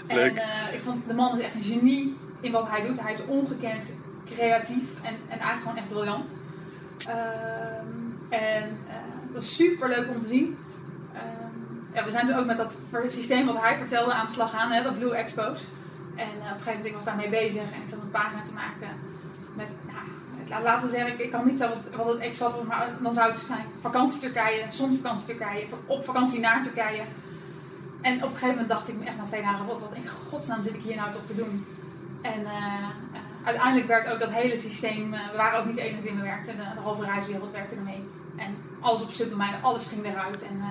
leuk. En ik vond de man is echt een genie in wat hij doet. Hij is ongekend creatief en eigenlijk gewoon echt briljant. Dat is super leuk om te zien. Ja, we zijn toen ook met dat systeem wat hij vertelde aan de slag aan, dat Blue Expos. En op een gegeven moment ik was daarmee bezig en ik zat een pagina te maken. Laten we zeggen, ik kan niet tellen wat het exact was, maar dan zou het zijn vakantie Turkije, zonvakantie Turkije, op vakantie naar Turkije. En op een gegeven moment dacht ik me echt na 2 dagen, wat in godsnaam zit ik hier nou toch te doen? En uiteindelijk werkt ook dat hele systeem, we waren ook niet de enige die me werkte, de halve reiswereld werkte ermee. En alles op subdomeinen, alles ging eruit. En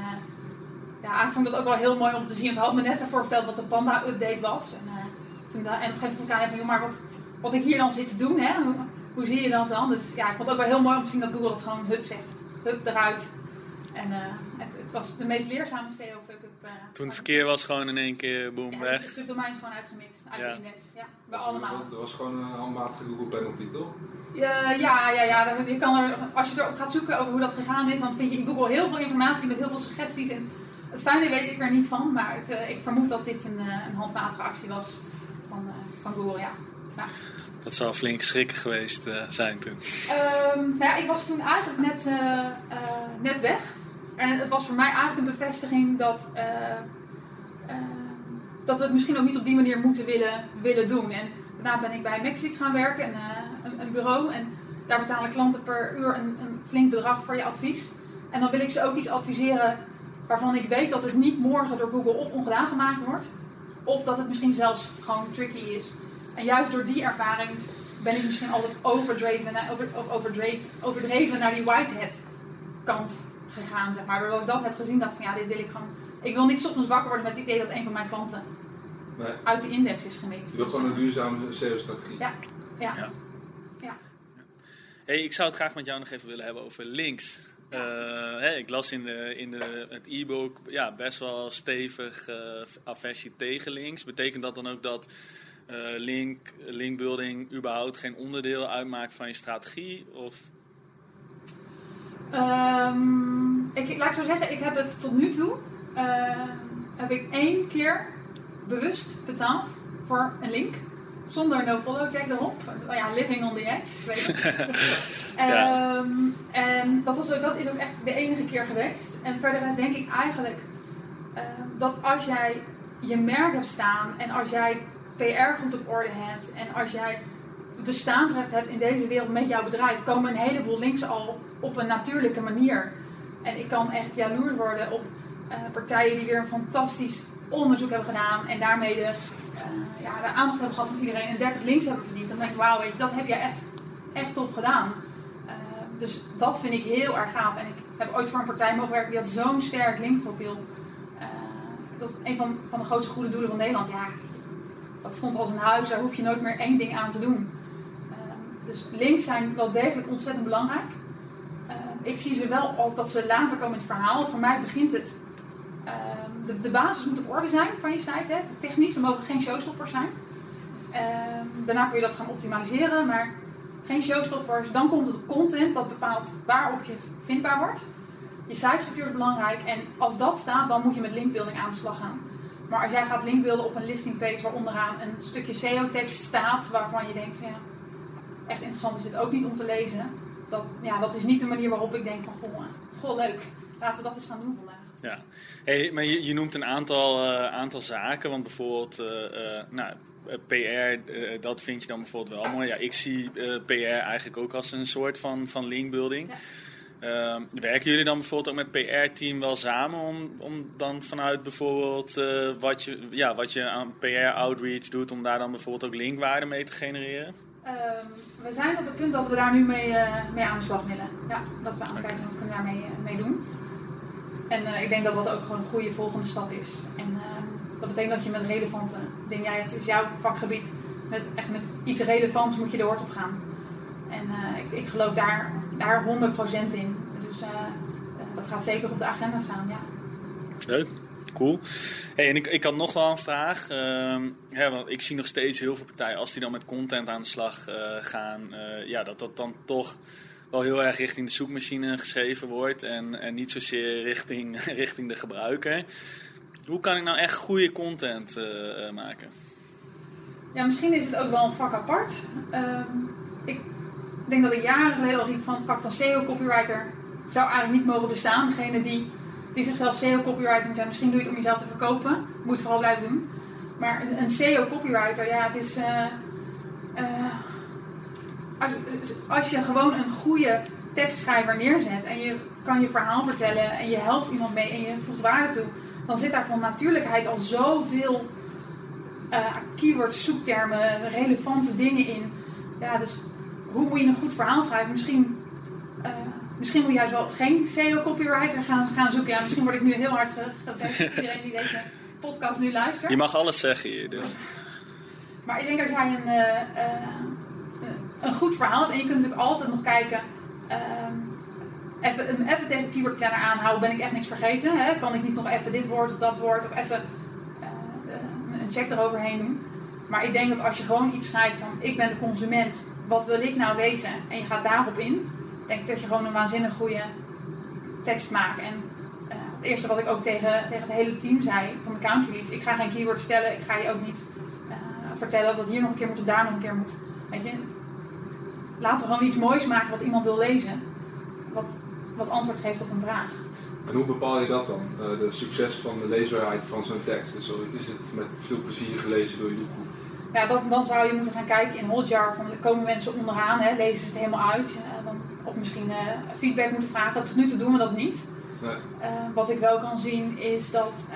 ja, ik vond dat ook wel heel mooi om te zien, want hij had me net daarvoor verteld wat de Panda-update was. En op een gegeven moment dacht ik, maar wat ik hier dan zit te doen, hè? Hoe zie je dat dan? Dus ja, ik vond het ook wel heel mooi om te zien dat Google het gewoon hup zegt. Hup eruit. En het was de meest leerzame SEO-fuck-up. Toen het verkeer was gewoon in één keer, boom, ja, weg. Het subdomein is gewoon uitgemikt. Uit de index. Ja, bij allemaal. Dat was gewoon een handmatige Google penalty, toch? Ja. Als je erop gaat zoeken over hoe dat gegaan is, dan vind je in Google heel veel informatie met heel veel suggesties. En het fijne weet ik er niet van, maar ik vermoed dat dit een handmatige actie was van Google, ja. Nou. Dat zou flink schrikken geweest zijn toen. Nou ja, ik was toen eigenlijk net weg. En het was voor mij eigenlijk een bevestiging dat we het misschien ook niet op die manier moeten willen doen. En daarna ben ik bij Maxlead gaan werken, een bureau. En daar betalen klanten per uur een flink bedrag voor je advies. En dan wil ik ze ook iets adviseren waarvan ik weet dat het niet morgen door Google of ongedaan gemaakt wordt. Of dat het misschien zelfs gewoon tricky is. En juist door die ervaring ben ik misschien altijd overdreven naar die whitehead kant gegaan, zeg maar. Doordat ik dat heb gezien, dacht ik van ja, dit wil ik gewoon... Ik wil niet 's ochtends wakker worden met het idee dat een van mijn klanten uit de index is gemikt. Je wil gewoon een duurzame SEO-strategie. Ja. Hey, ik zou het graag met jou nog even willen hebben over links. Ik las in het e-book best wel stevig aversie tegen links. Betekent dat dan ook dat linkbuilding überhaupt geen onderdeel uitmaakt van je strategie? Of? Laat ik zo zeggen, ik heb het tot nu toe heb ik 1 keer bewust betaald voor een link. Zonder no-follow tag erop. Ja, living on the edge. Weet je. Ja. En dat is ook echt de enige keer geweest. En verder is denk ik eigenlijk dat als jij je merk hebt staan en als jij PR goed op orde hebt en als jij bestaansrecht hebt in deze wereld met jouw bedrijf, komen een heleboel links al op een natuurlijke manier. En ik kan echt jaloers worden op partijen die weer een fantastisch onderzoek hebben gedaan en daarmee de aandacht hebben gehad van iedereen en 30 links hebben verdiend. Dan denk ik, wauw, weet je, dat heb jij echt top gedaan. Dus dat vind ik heel erg gaaf. En ik heb ooit voor een partij mogen werken die had zo'n sterk linkprofiel. Dat is een van de grootste goede doelen van Nederland. Ja, dat stond als een huis, daar hoef je nooit meer één ding aan te doen. Dus links zijn wel degelijk ontzettend belangrijk. Ik zie ze wel als dat ze later komen in het verhaal. Voor mij begint het de basis moet op orde zijn van je site. Hè. Technisch, er mogen geen showstoppers zijn. Daarna kun je dat gaan optimaliseren, maar geen showstoppers. Dan komt het op content, dat bepaalt waarop je vindbaar wordt. Je sitestructuur is belangrijk en als dat staat, dan moet je met linkbuilding aan de slag gaan. Maar als jij gaat linkbeelden op een listingpage waar onderaan een stukje SEO-tekst staat, waarvan je denkt, ja, echt interessant is dit ook niet om te lezen. Dat, ja, dat is niet de manier waarop ik denk van, goh leuk, laten we dat eens gaan doen vandaag. Ja, hey, maar je noemt een aantal zaken, want bijvoorbeeld, PR, dat vind je dan bijvoorbeeld wel mooi. Ja, ik zie PR eigenlijk ook als een soort van linkbuilding. Ja. Werken jullie dan bijvoorbeeld ook met PR-team wel samen om dan vanuit bijvoorbeeld wat je aan PR-outreach doet, om daar dan bijvoorbeeld ook linkwaarde mee te genereren? We zijn op het punt dat we daar nu mee aan de slag willen. Ja, dat we aan de kijken kunnen daarmee mee doen. En ik denk dat dat ook gewoon een goede volgende stap is. En dat betekent dat je met relevante dingen, het is jouw vakgebied, met iets relevants moet je er hard op gaan. En ik geloof daar 100% in. Dus dat gaat zeker op de agenda staan, ja. Leuk, cool. Hey, en ik had nog wel een vraag. Want ik zie nog steeds heel veel partijen, als die dan met content aan de slag gaan, dat dan toch wel heel erg richting de zoekmachine geschreven wordt en niet zozeer richting de gebruiker. Hoe kan ik nou echt goede content maken? Ja, misschien is het ook wel een vak apart. Ik denk dat ik jaren geleden al riep van het vak van SEO-copywriter zou eigenlijk niet mogen bestaan. Degene die zichzelf SEO-copywriter moet zijn, misschien doe je het om jezelf te verkopen. Moet het vooral blijven doen. Maar een SEO-copywriter, ja, het is... als je gewoon een goede tekstschrijver neerzet en je kan je verhaal vertellen en je helpt iemand mee en je voegt waarde toe, dan zit daar van natuurlijkheid al zoveel keywords, zoektermen, relevante dingen in. Ja, dus... Hoe moet je een goed verhaal schrijven? Misschien moet je juist wel geen SEO-copywriter gaan zoeken. Ja, misschien word ik nu heel hard getest. Iedereen die deze podcast nu luistert. Je mag alles zeggen hier, dus. Maar ik denk als jij een goed verhaal hebt. En je kunt natuurlijk altijd nog kijken. Even tegen de keyword planner aanhouden. Ben ik echt niks vergeten? Hè? Kan ik niet nog even dit woord of dat woord? Of even een check eroverheen doen? Maar ik denk dat als je gewoon iets schrijft van ik ben de consument, wat wil ik nou weten? En je gaat daarop in, denk ik dat je gewoon een waanzinnig goede tekst maakt. En het eerste wat ik ook tegen het hele team zei van de account release, ik ga geen keyword stellen, ik ga je ook niet vertellen dat hier nog een keer moet of daar nog een keer moet. Weet je? Laten we gewoon iets moois maken wat iemand wil lezen, wat antwoord geeft op een vraag. En hoe bepaal je dat dan? De succes van de leesbaarheid van zo'n tekst. Dus is het met veel plezier gelezen door je doelgroep? Ja, dan zou je moeten gaan kijken in Hotjar. Van, komen mensen onderaan, hè, lezen ze het helemaal uit. Of misschien feedback moeten vragen. Tot nu toe doen we dat niet. Nee. Wat ik wel kan zien is dat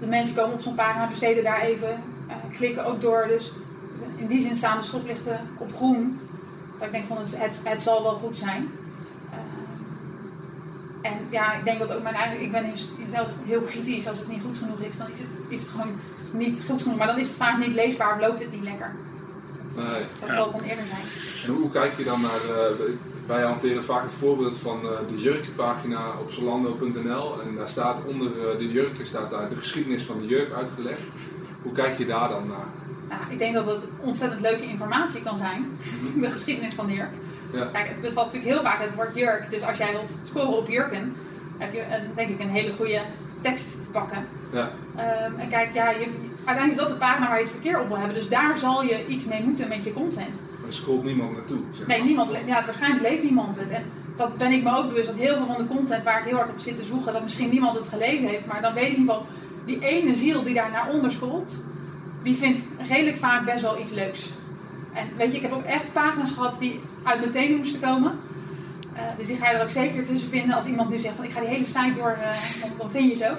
de mensen komen op zo'n pagina, besteden daar even. Klikken ook door. Dus in die zin staan de stoplichten op groen. Dat ik denk van het zal wel goed zijn. En ja, ik denk dat ook mijn eigen... Ik ben zelf heel kritisch. Als het niet goed genoeg is, dan is het gewoon niet goed genoeg. Maar dan is het vaak niet leesbaar of loopt het niet lekker. Nee. Dat zal het dan eerder zijn. En hoe kijk je dan naar... Wij hanteren vaak het voorbeeld van de jurkenpagina op Zalando.nl. En daar staat onder de jurken staat daar de geschiedenis van de jurk uitgelegd. Hoe kijk je daar dan naar? Nou, ik denk dat het ontzettend leuke informatie kan zijn. Mm-hmm. De geschiedenis van de jurk. Ja. Kijk, het valt natuurlijk heel vaak het woord jurk. Dus als jij wilt scoren op jurken, heb je denk ik een hele goede tekst te pakken. Ja. En kijk, ja, uiteindelijk is dat de pagina waar je het verkeer op wil hebben. Dus daar zal je iets mee moeten met je content. Er scrolt niemand naartoe. Zeg maar. Nee, niemand. Ja, waarschijnlijk leest niemand het. En dat ben ik me ook bewust. Dat heel veel van de content waar ik heel hard op zit te zoeken, dat misschien niemand het gelezen heeft. Maar dan weet ik in ieder geval, die ene ziel die daar naar onder scrolt, die vindt redelijk vaak best wel iets leuks. En weet je, ik heb ook echt pagina's gehad die uit mijn tenen moesten komen. Dus die ga je er ook zeker tussen vinden. Als iemand nu zegt van ik ga die hele site door, dan vind je ze ook.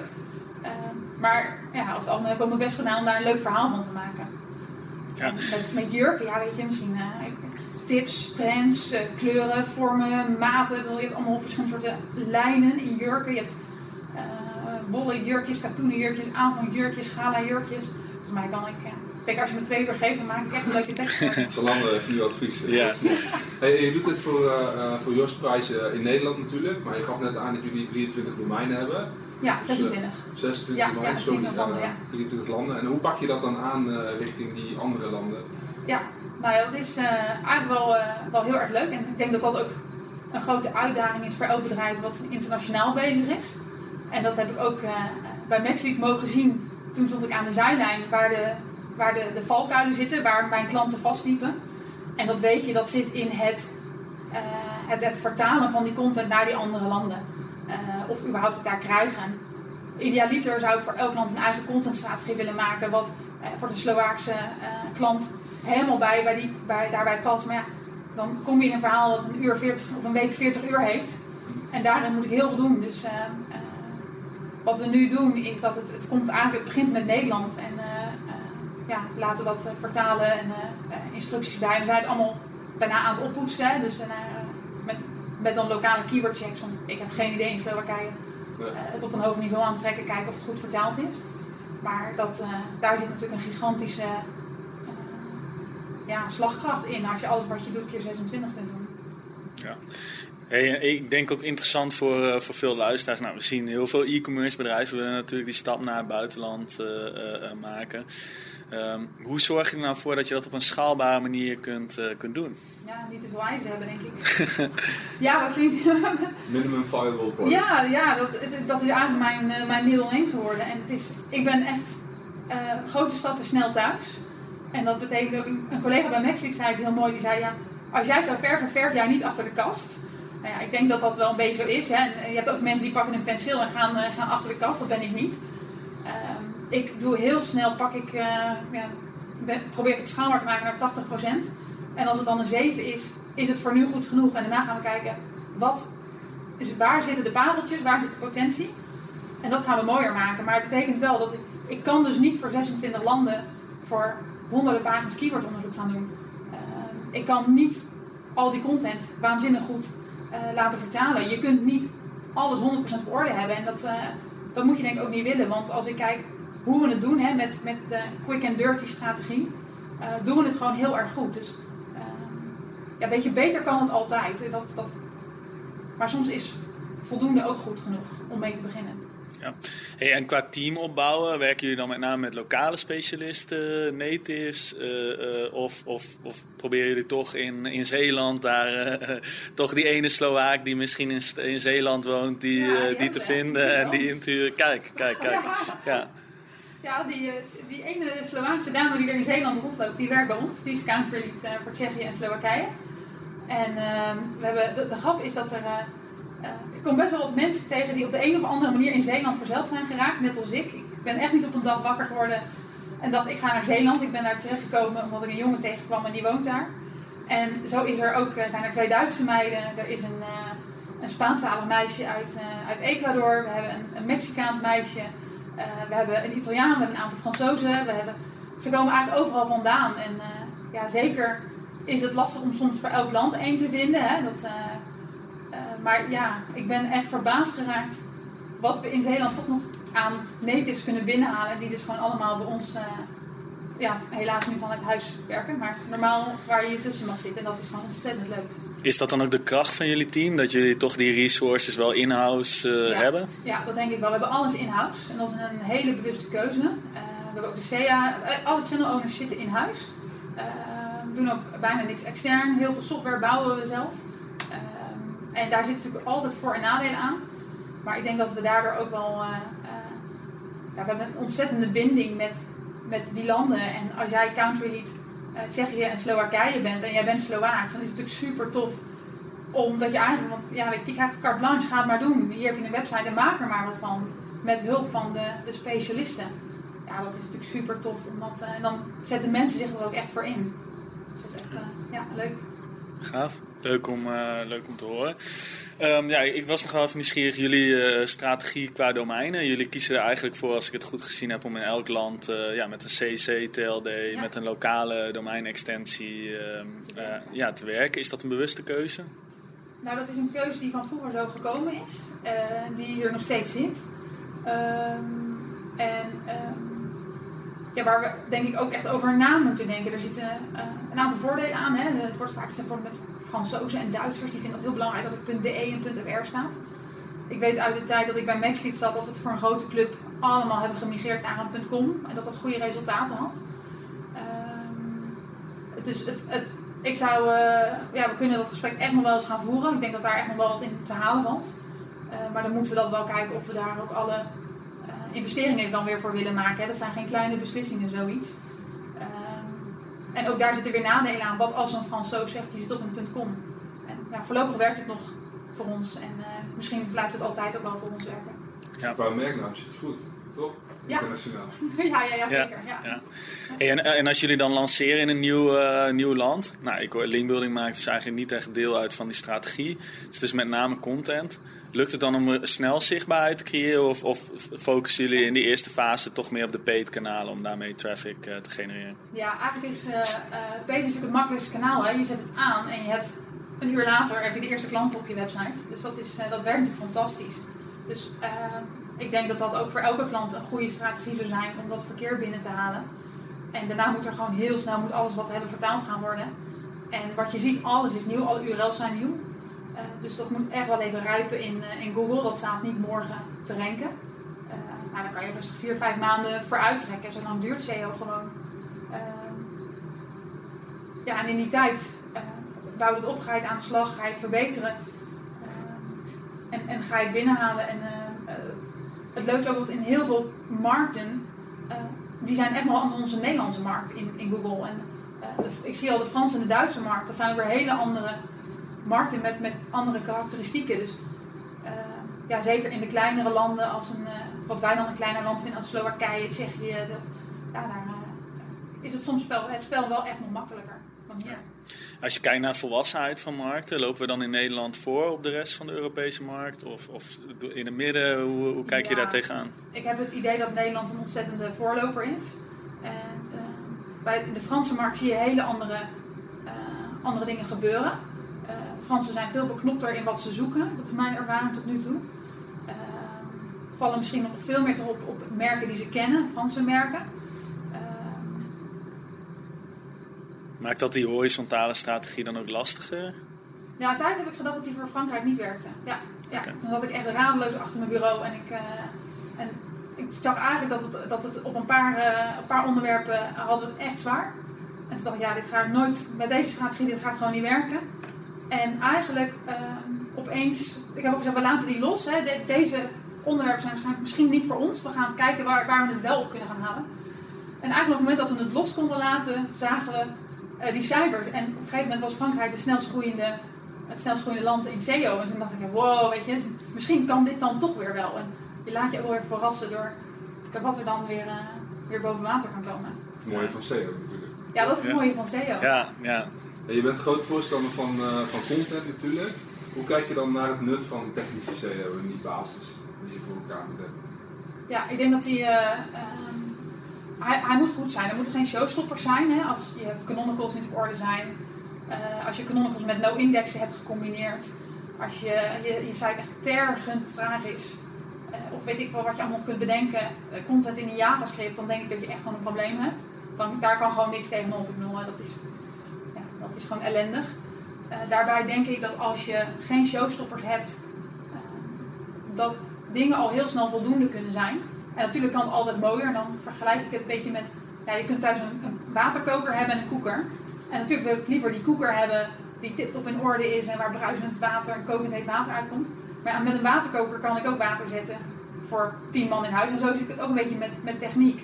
Maar ja, over het algemeen heb ik ook mijn best gedaan om daar een leuk verhaal van te maken. Ja. Met jurken, ja weet je, misschien tips, trends, kleuren, vormen, maten. Je hebt allemaal verschillende soorten lijnen in jurken. Je hebt wollen jurkjes, katoenen jurkjes, avondjurkjes, gala jurkjes. Volgens mij kan ik... Kijk, als je me 2 uur geeft, dan maak ik echt een leuke tekst. Zalando heeft nu advies. Ja. Hey, je doet dit voor Your Surprise in Nederland natuurlijk. Maar je gaf net aan dat jullie 23 domeinen hebben. Ja, 26. 26 ja, landen, ja, sorry, 23 landen, ja. 23 landen. En hoe pak je dat dan aan richting die andere landen? Ja, nou ja, dat is eigenlijk wel heel erg leuk. En ik denk dat dat ook een grote uitdaging is voor elk bedrijf wat internationaal bezig is. En dat heb ik ook bij Max League mogen zien. Toen stond ik aan de zijlijn waar de valkuilen zitten, waar mijn klanten vastliepen. En dat weet je, dat zit in het vertalen van die content naar die andere landen. Of überhaupt het daar krijgen. Idealiter zou ik voor elk land een eigen contentstrategie willen maken, wat voor de Slovaakse klant helemaal daarbij past. Maar ja, dan kom je in een verhaal dat een uur 40 of een week 40 uur heeft. En daarin moet ik heel veel doen. Dus wat we nu doen is dat het begint met Nederland. En laten we dat vertalen en instructies bij. We zijn het allemaal bijna aan het oppoetsen. Hè? Dus met dan lokale keyword checks, want ik heb geen idee in Slowakije het op een hoog niveau aantrekken, kijken of het goed vertaald is. Maar daar zit natuurlijk een gigantische slagkracht in als je alles wat je doet keer 26 kunt doen. Ja. Hey, ik denk ook interessant voor veel luisteraars. Nou, we zien heel veel e-commerce bedrijven willen natuurlijk die stap naar het buitenland maken. Hoe zorg je er nou voor dat je dat op een schaalbare manier kunt doen? Ja, niet te veel eisen hebben, denk ik. Ja, dat klinkt... Minimum viable product. Ja, dat is eigenlijk mijn middel 1 geworden. En ik ben echt grote stappen snel thuis. En dat betekent ook, een collega bij Mexico zei het heel mooi, die zei, ja, als jij zou verven, verf jij niet achter de kast. Nou ja, ik denk dat dat wel een beetje zo is. Hè. En je hebt ook mensen die pakken een penseel en gaan achter de kast. Dat ben ik niet. Ik doe heel snel, probeer ik het schaalbaar te maken naar 80%. En als het dan een 7 is, is het voor nu goed genoeg. En daarna gaan we kijken, waar zitten de pareltjes, waar zit de potentie? En dat gaan we mooier maken. Maar het betekent wel dat ik kan dus niet voor 26 landen voor honderden pagina's keywordonderzoek gaan doen. Ik kan niet al die content waanzinnig goed laten vertalen. Je kunt niet alles 100% op orde hebben. En dat moet je denk ik ook niet willen. Want als ik kijk hoe we het doen, hè, met de quick and dirty strategie, doen we het gewoon heel erg goed. Dus een beetje beter kan het altijd. Maar soms is voldoende ook goed genoeg om mee te beginnen. Ja. Hey, en qua team opbouwen, werken jullie dan met name met lokale specialisten, natives? Of proberen jullie toch in Zeeland daar toch die ene Slovaak die misschien in Zeeland woont, die te vinden en die in te... Kijk. Ja, die ene Slovaakse dame die weer in Zeeland rondloopt, die werkt bij ons. Die is account lead voor Tsjechië en Slowakije. En de grap is dat er... ik kom best wel wat mensen tegen die op de een of andere manier in Zeeland verzeld zijn geraakt, net als ik. Ik ben echt niet op een dag wakker geworden en dacht ik ga naar Zeeland. Ik ben daar terechtgekomen omdat ik een jongen tegenkwam en die woont daar. En zo zijn er 2 Duitse meiden, er is een Spaanstalig meisje uit Ecuador, we hebben een Mexicaans meisje, we hebben een Italiaan, we hebben een aantal Fransozen. Ze komen eigenlijk overal vandaan en zeker is het lastig om soms voor elk land één te vinden, hè? Maar ja, ik ben echt verbaasd geraakt wat we in Zeeland toch nog aan natives kunnen binnenhalen. Die dus gewoon allemaal bij ons, helaas nu vanuit huis werken. Maar normaal waar je tussen mag zitten. En dat is gewoon ontzettend leuk. Is dat dan ook de kracht van jullie team? Dat jullie toch die resources wel in-house hebben? Ja, dat denk ik wel. We hebben alles in-house. En dat is een hele bewuste keuze. We hebben ook de SEA. Alle channel owners zitten in-huis. We doen ook bijna niks extern. Heel veel software bouwen we zelf. En daar zit natuurlijk altijd voor- en nadelen aan. Maar ik denk dat we daardoor ook wel... we hebben een ontzettende binding met die landen. En als jij country lead Tsjechië en Slowakije bent en jij bent Slovaaks, dan is het natuurlijk super tof. Omdat je eigenlijk... Want je krijgt carte blanche, ga het maar doen. Hier heb je een website en maak er maar wat van. Met hulp van de specialisten. Ja, dat is natuurlijk super tof. En dan zetten mensen zich er ook echt voor in. Dus het is echt leuk. Gaaf. Leuk om te horen. Ik was nog wel even nieuwsgierig. Jullie strategie qua domeinen. Jullie kiezen er eigenlijk voor, als ik het goed gezien heb, om in elk land met een CC, TLD, met een lokale domeinextensie te werken. Is dat een bewuste keuze? Nou, dat is een keuze die van vroeger zo gekomen is. Die er nog steeds zit. Waar we denk ik ook echt over na moeten denken. Er zitten een aantal voordelen aan. Hè. Het wordt vaak met Fransozen en Duitsers. Die vinden het heel belangrijk dat er .de en .fr staat. Ik weet uit de tijd dat ik bij Max League zat dat het voor een grote club allemaal hebben gemigreerd naar een.com. En dat dat goede resultaten had. We kunnen dat gesprek echt nog wel eens gaan voeren. Ik denk dat daar echt nog wel wat in te halen valt. Maar dan moeten we dat wel kijken of we daar ook alle investeringen dan weer voor willen maken. Hè. Dat zijn geen kleine beslissingen, zoiets. En ook daar zitten weer nadelen aan. Wat als zo'n Fransoos zegt, die zit op een .com. En ja, voorlopig werkt het nog voor ons. En misschien blijft het altijd ook wel voor ons werken. Ja, qua merknaam zit het goed, toch? Ja. Internationaal. ja, zeker. Ja. Hey, en als jullie dan lanceren in een nieuw land. Nou, ik hoor linkbuilding maakt dus eigenlijk niet echt deel uit van die strategie. Het is dus met name content. Lukt het dan om snel zichtbaarheid te creëren? Of focussen jullie in die eerste fase toch meer op de paid kanalen om daarmee traffic te genereren? Ja, eigenlijk is paid is natuurlijk het makkelijkste kanaal. Hè? Je zet het aan en je hebt een uur later heb je de eerste klant op je website. Dus dat werkt natuurlijk fantastisch. Dus ik denk dat dat ook voor elke klant een goede strategie zou zijn om dat verkeer binnen te halen. En daarna moet er gewoon heel snel moet alles wat we hebben vertaald gaan worden. En wat je ziet, alles is nieuw. Alle URL's zijn nieuw. Dus dat moet echt wel even rijpen in Google. Dat staat niet morgen te ranken. Maar dan kan je rustig 4-5 maanden vooruit trekken. Zo lang duurt SEO gewoon. En in die tijd bouw het op. Ga je het aan de slag. Ga je het verbeteren. En ga je het binnenhalen. Het leuke is ook dat in heel veel markten, die zijn echt wel anders onze Nederlandse markt in Google. En ik zie al de Franse en de Duitse markt, dat zijn weer hele andere markten met andere karakteristieken. Dus zeker in de kleinere landen, als wat wij dan een kleiner land vinden als Slowakije, Tsjechië, is het soms het spel wel echt nog makkelijker dan hier. Als je kijkt naar volwassenheid van markten, lopen we dan in Nederland voor op de rest van de Europese markt? Of in het midden? Hoe kijk je daar tegenaan? Ik heb het idee dat Nederland een ontzettende voorloper is. En, bij de Franse markt zie je hele andere dingen gebeuren. Fransen zijn veel beknopter in wat ze zoeken. Dat is mijn ervaring tot nu toe. Vallen misschien nog veel meer op merken die ze kennen, Franse merken. Maakt dat die horizontale strategie dan ook lastiger? Ja, tijd heb ik gedacht dat die voor Frankrijk niet werkte. Ja. Okay. Toen zat ik echt radeloos achter mijn bureau. En ik dacht eigenlijk dat het op een paar onderwerpen hadden we het echt zwaar. En toen dacht ik, dit gaat nooit met deze strategie, dit gaat gewoon niet werken. En eigenlijk opeens, ik heb ook gezegd, we laten die los. Hè. Deze onderwerpen zijn waarschijnlijk misschien niet voor ons. We gaan kijken waar we het wel op kunnen gaan halen. En eigenlijk op het moment dat we het los konden laten, zagen we die cijfers. En op een gegeven moment was Frankrijk het snelst groeiende land in SEO. En toen dacht ik, wow, weet je, misschien kan dit dan toch weer wel. En je laat je ook weer verrassen door wat er dan weer boven water kan komen. Het mooie van SEO natuurlijk. Ja, dat is het mooie van SEO. Ja. En je bent groot voorstander van content natuurlijk. Hoe kijk je dan naar het nut van technische SEO en die basis die je voor elkaar moet hebben? Ja, ik denk dat die... Hij moet goed zijn. Er moeten geen showstoppers zijn. Hè? Als je canonicals niet op orde zijn. Als je canonicals met no-indexen hebt gecombineerd. Als je site echt tergend traag is. Of weet ik wel wat je allemaal kunt bedenken. Content in een JavaScript. Dan denk ik dat je echt gewoon een probleem hebt. Daar kan gewoon niks tegenop. Ik bedoel, dat is gewoon ellendig. Daarbij denk ik dat als je geen showstoppers hebt. Dat dingen al heel snel voldoende kunnen zijn. En natuurlijk kan het altijd mooier. En dan vergelijk ik het een beetje met... Ja, je kunt thuis een waterkoker hebben en een koeker. En natuurlijk wil ik liever die koeker hebben die tip-top in orde is en waar bruisend water en kokend heet water uitkomt. Maar ja, met een waterkoker kan ik ook water zetten voor 10 man in huis. En zo zit het ook een beetje met techniek.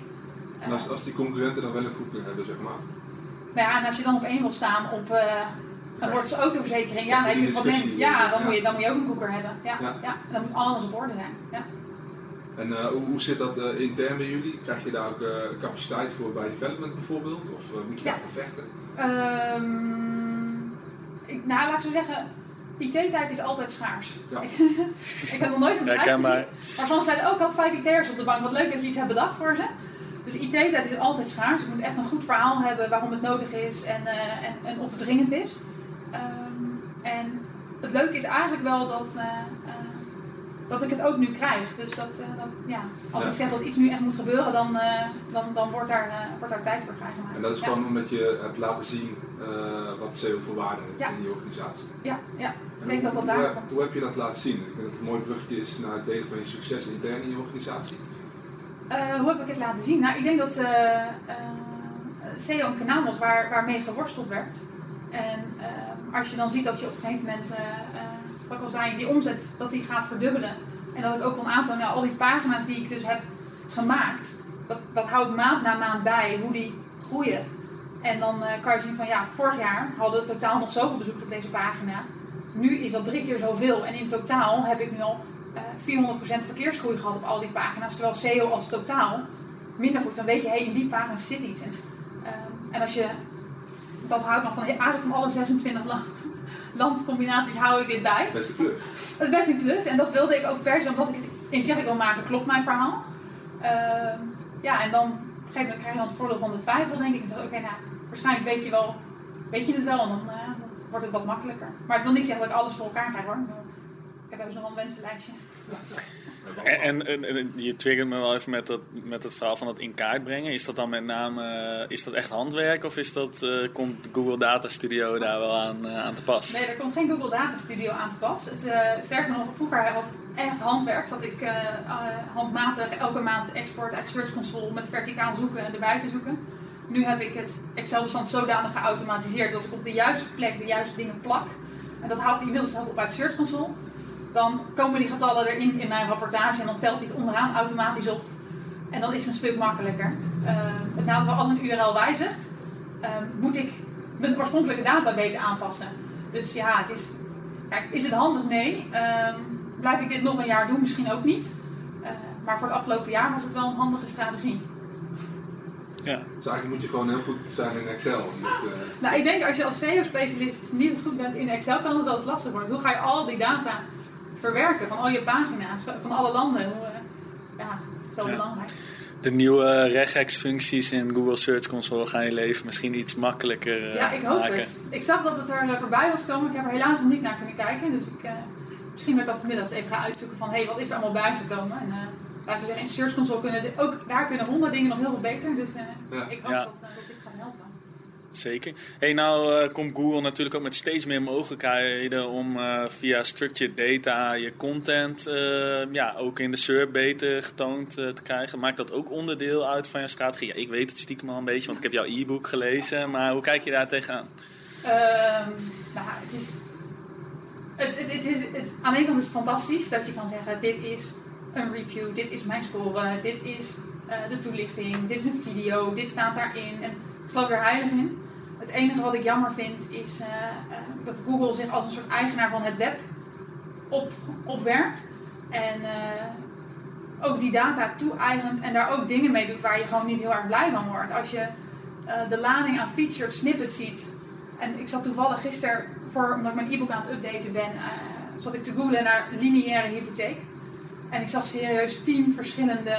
En als die concurrenten dan wel een koeker hebben, zeg maar. Nou ja, en als je dan op één wil staan op een Wortse autoverzekering, dan heb je een probleem. Ja, dan moet je ook een koeker hebben. Ja. En dan moet alles op orde zijn. Ja. En hoe zit dat intern bij jullie? Krijg je daar ook capaciteit voor bij development bijvoorbeeld? Of moet je daarvoor vechten? Laat ik zo zeggen, IT-tijd is altijd schaars. Ja. Ik heb nog nooit een bedrijf waarvan zeiden, ik had 5 IT'ers op de bank. Wat leuk dat je iets hebt bedacht voor ze. Dus IT-tijd is altijd schaars. Je moet echt een goed verhaal hebben waarom het nodig is en of het dringend is. En het leuke is eigenlijk wel dat... dat ik het ook nu krijg. Dus dat, als ik zeg dat iets nu echt moet gebeuren, dan wordt daar tijd voor vrijgemaakt. En dat is gewoon omdat je hebt laten zien wat SEO voor waarde heeft in je organisatie. Ja. Ik denk dat daar komt. Hoe heb je dat laten zien? Ik denk dat het een mooi bruggetje is naar het delen van je succes intern in je organisatie. Hoe heb ik het laten zien? Nou, ik denk dat SEO een kanaal was waarmee geworsteld werd. En als je dan ziet dat je op een gegeven moment, wat ik al zei, die omzet dat die gaat verdubbelen. En dat ik ook kon aantonen, al die pagina's die ik dus heb gemaakt, dat hou ik maand na maand bij, hoe die groeien. En dan kan je zien van, ja, vorig jaar hadden we totaal nog zoveel bezoekers op deze pagina. Nu is dat 3 keer zoveel. En in totaal heb ik nu al 400% verkeersgroei gehad op al die pagina's. Terwijl SEO als totaal minder goed. Dan weet je, hey, in die pagina zit iets. En als je... Dat hou ik nog van, eigenlijk van alle 26 landcombinaties hou ik dit bij. Beste klus. Dat is best een klus. En dat wilde ik ook per se, omdat ik het inzichtelijk wil maken, klopt mijn verhaal. En dan op een gegeven moment krijg je dan het voordeel van de twijfel, denk ik. En dan oké, waarschijnlijk weet je het wel. En dan wordt het wat makkelijker. Maar ik wil niet zeggen dat ik alles voor elkaar krijg, hoor. Ik heb even zo'n wensenlijstje. En je triggert me wel even met het verhaal van dat in kaart brengen. Is dat dan met name, is dat echt handwerk of is dat, komt Google Data Studio daar wel aan te pas? Nee, er komt geen Google Data Studio aan te pas. Sterker nog, vroeger was het echt handwerk. Zat ik handmatig elke maand export uit Search Console met verticaal zoeken en erbij te zoeken. Nu heb ik het Excel-bestand zodanig geautomatiseerd dat ik op de juiste plek de juiste dingen plak. En dat haalt hij inmiddels zelf op uit Search Console. Dan komen die getallen erin in mijn rapportage en dan telt hij het onderaan automatisch op. En dan is het een stuk makkelijker. Het nadeel als een URL wijzigt, moet ik mijn oorspronkelijke database aanpassen. Dus ja, het is... Kijk, is het handig? Nee. Blijf ik dit nog een jaar doen? Misschien ook niet. Maar voor het afgelopen jaar was het wel een handige strategie. Ja. Dus eigenlijk moet je gewoon heel goed zijn in Excel. Ik denk als je als SEO-specialist niet goed bent in Excel, kan het wel eens lastig worden. Hoe ga je al die data verwerken van al je pagina's, van alle landen. Het is wel belangrijk. De nieuwe regex-functies in Google Search Console gaan je leven misschien iets makkelijker maken. Ja, ik hoop het. Ik zag dat het er voorbij was komen. Ik heb er helaas nog niet naar kunnen kijken. Dus ik, misschien dat ik dat vanmiddag even ga uitzoeken van, wat is er allemaal bijgekomen? En laten we zeggen, in Search Console kunnen 100 dingen nog heel veel beter. Dus ik hoop dat dit gaat helpen. Zeker. Komt Google natuurlijk ook met steeds meer mogelijkheden om via structured data je content ook in de SERP beter getoond te krijgen. Maakt dat ook onderdeel uit van je strategie? Ja, ik weet het stiekem al een beetje, want ik heb jouw e-book gelezen. Maar hoe kijk je daar tegenaan? Aan de ene kant is het fantastisch dat je kan zeggen, dit is een review, dit is mijn score, dit is de toelichting, dit is een video, dit staat daarin. Ik geloof er heilig in. Het enige wat ik jammer vind is dat Google zich als een soort eigenaar van het web opwerkt. En ook die data toe-eigent en daar ook dingen mee doet waar je gewoon niet heel erg blij van wordt. Als je de lading aan featured snippets ziet. En ik zat toevallig gisteren, omdat ik mijn e-book aan het updaten ben, zat ik te googlen naar lineaire hypotheek. En ik zag serieus 10 verschillende...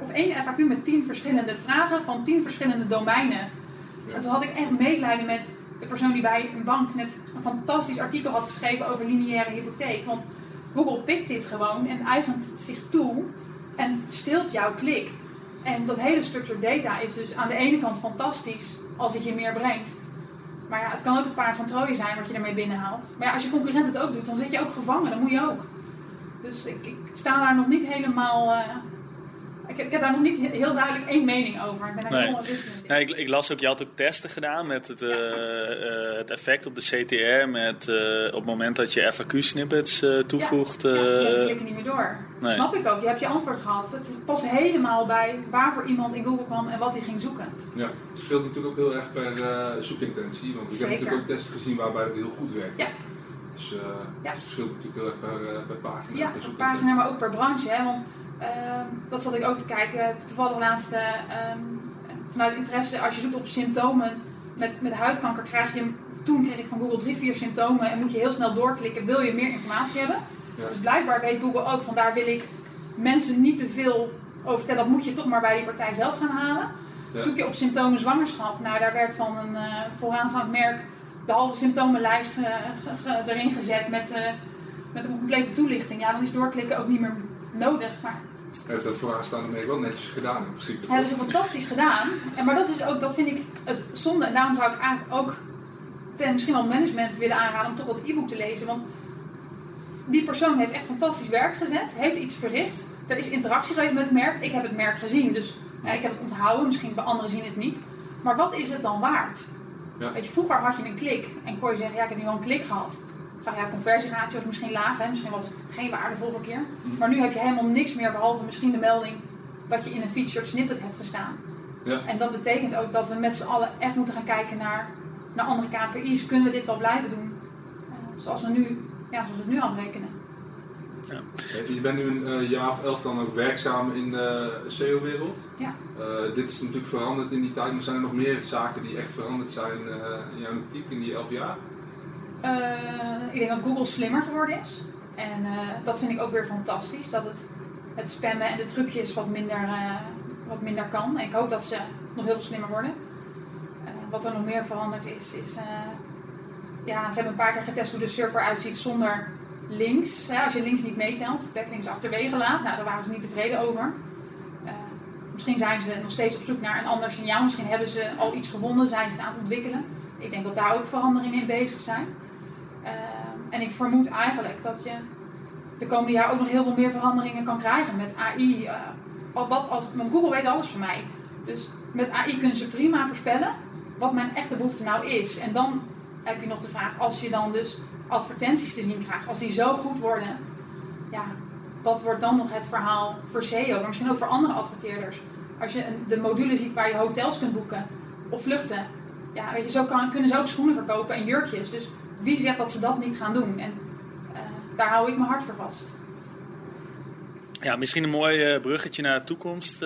of 1 FAQ met 10 verschillende vragen van 10 verschillende domeinen. Ja. En toen had ik echt medelijden met de persoon die bij een bank net een fantastisch artikel had geschreven over lineaire hypotheek. Want Google pikt dit gewoon en eigent het zich toe en stilt jouw klik. En dat hele structured data is dus aan de ene kant fantastisch als het je meer brengt. Maar het kan ook het paard van Troje zijn wat je ermee binnenhaalt. Maar als je concurrent het ook doet, dan zit je ook gevangen. Dan moet je ook. Dus ik sta daar nog niet helemaal... Ik heb daar nog niet heel duidelijk één mening over. Ik ben daar helemaal onbewust in. Ik las ook, je had ook testen gedaan met het effect op de CTR. Op het moment dat je FAQ-snippets toevoegt. Mensen klikken niet meer door. Nee. Snap ik ook. Je hebt je antwoord gehad. Het past helemaal bij waarvoor iemand in Google kwam en wat hij ging zoeken. Ja, het verschilt natuurlijk ook heel erg per zoekintentie. Want ik heb natuurlijk ook testen gezien waarbij het heel goed werkt. Ja. Dus het verschilt natuurlijk heel erg per pagina. Ja, per pagina, maar ook per branche. Hè, want... dat zat ik ook te kijken. Toevallig laatste vanuit interesse, als je zoekt op symptomen met huidkanker, kreeg ik van Google 3-4 symptomen en moet je heel snel doorklikken, wil je meer informatie hebben. Ja. Dus blijkbaar weet Google ook, van daar wil ik mensen niet te veel over vertellen, dat moet je toch maar bij die partij zelf gaan halen. Ja. Zoek je op symptomen zwangerschap, daar werd van een vooraanstaand merk de halve symptomenlijst erin gezet met met een complete toelichting, ja, dan is doorklikken ook niet meer nodig. Maar... Hij heeft dat vooraanstaande mee wel netjes gedaan in principe. Hij heeft het fantastisch gedaan. En, maar dat is ook, dat vind ik het zonde. En daarom zou ik eigenlijk ook misschien wel management willen aanraden om toch dat e-book te lezen. Want die persoon heeft echt fantastisch werk gezet, heeft iets verricht. Er is interactie geweest met het merk. Ik heb het merk gezien, dus ja, ik heb het onthouden. Misschien bij anderen zien het niet. Maar wat is het dan waard? Ja. Weet je, vroeger had je een klik en kon je zeggen, ja, ik heb nu al een klik gehad. Zag je, ja, conversieratio is misschien laag, hè? Misschien was het geen waardevol verkeer. Maar nu heb je helemaal niks meer, behalve misschien de melding dat je in een featured snippet hebt gestaan. Ja. En dat betekent ook dat we met z'n allen echt moeten gaan kijken naar andere KPI's. Kunnen we dit wel blijven doen? Zoals we het nu afrekenen. Ja. Je bent nu een jaar of 11 dan ook werkzaam in de SEO-wereld. Ja. Dit is natuurlijk veranderd in die tijd, maar zijn er nog meer zaken die echt veranderd zijn in jouw optiek in die 11 jaar? Ik denk dat Google slimmer geworden is. En dat vind ik ook weer fantastisch. Dat het spammen en de trucjes wat minder kan. En ik hoop dat ze nog heel veel slimmer worden. Wat er nog meer veranderd is... ze hebben een paar keer getest hoe de SERP eruit ziet zonder links. Ja, als je links niet meetelt, of backlinks achterwege laat, nou, daar waren ze niet tevreden over. Misschien zijn ze nog steeds op zoek naar een ander signaal. Misschien hebben ze al iets gevonden, zijn ze het aan het ontwikkelen. Ik denk dat daar ook veranderingen in bezig zijn. En ik vermoed eigenlijk dat je de komende jaar ook nog heel veel meer veranderingen kan krijgen met AI. Want Google weet alles van mij. Dus met AI kunnen ze prima voorspellen wat mijn echte behoefte nou is. En dan heb je nog de vraag, als je dan dus advertenties te zien krijgt, als die zo goed worden, ja, wat wordt dan nog het verhaal voor SEO, maar misschien ook voor andere adverteerders? Als je de module ziet waar je hotels kunt boeken of vluchten, ja, weet je, zo kunnen ze ook schoenen verkopen en jurkjes. Dus wie zegt dat ze dat niet gaan doen? En daar hou ik mijn hart voor vast. Ja, misschien een mooi bruggetje naar de toekomst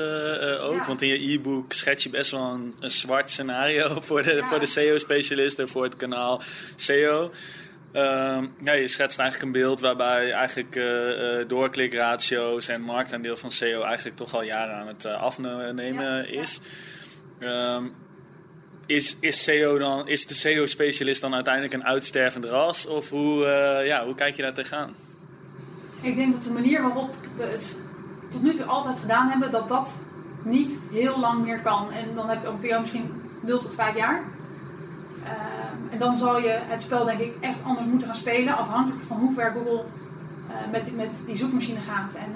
ook. Ja. Want in je e-book schets je best wel een zwart scenario voor de SEO-specialist en voor het kanaal SEO. Je schetst eigenlijk een beeld waarbij eigenlijk doorklikratio's en marktaandeel van SEO eigenlijk toch al jaren aan het afnemen is. Ja. Is de SEO-specialist dan uiteindelijk een uitstervend ras? Of hoe kijk je daar tegenaan? Ik denk dat de manier waarop we het tot nu toe altijd gedaan hebben, dat niet heel lang meer kan. En dan heb je een periode misschien 0 tot 5 jaar. En dan zal je het spel denk ik echt anders moeten gaan spelen, afhankelijk van hoe ver Google met die zoekmachine gaat. En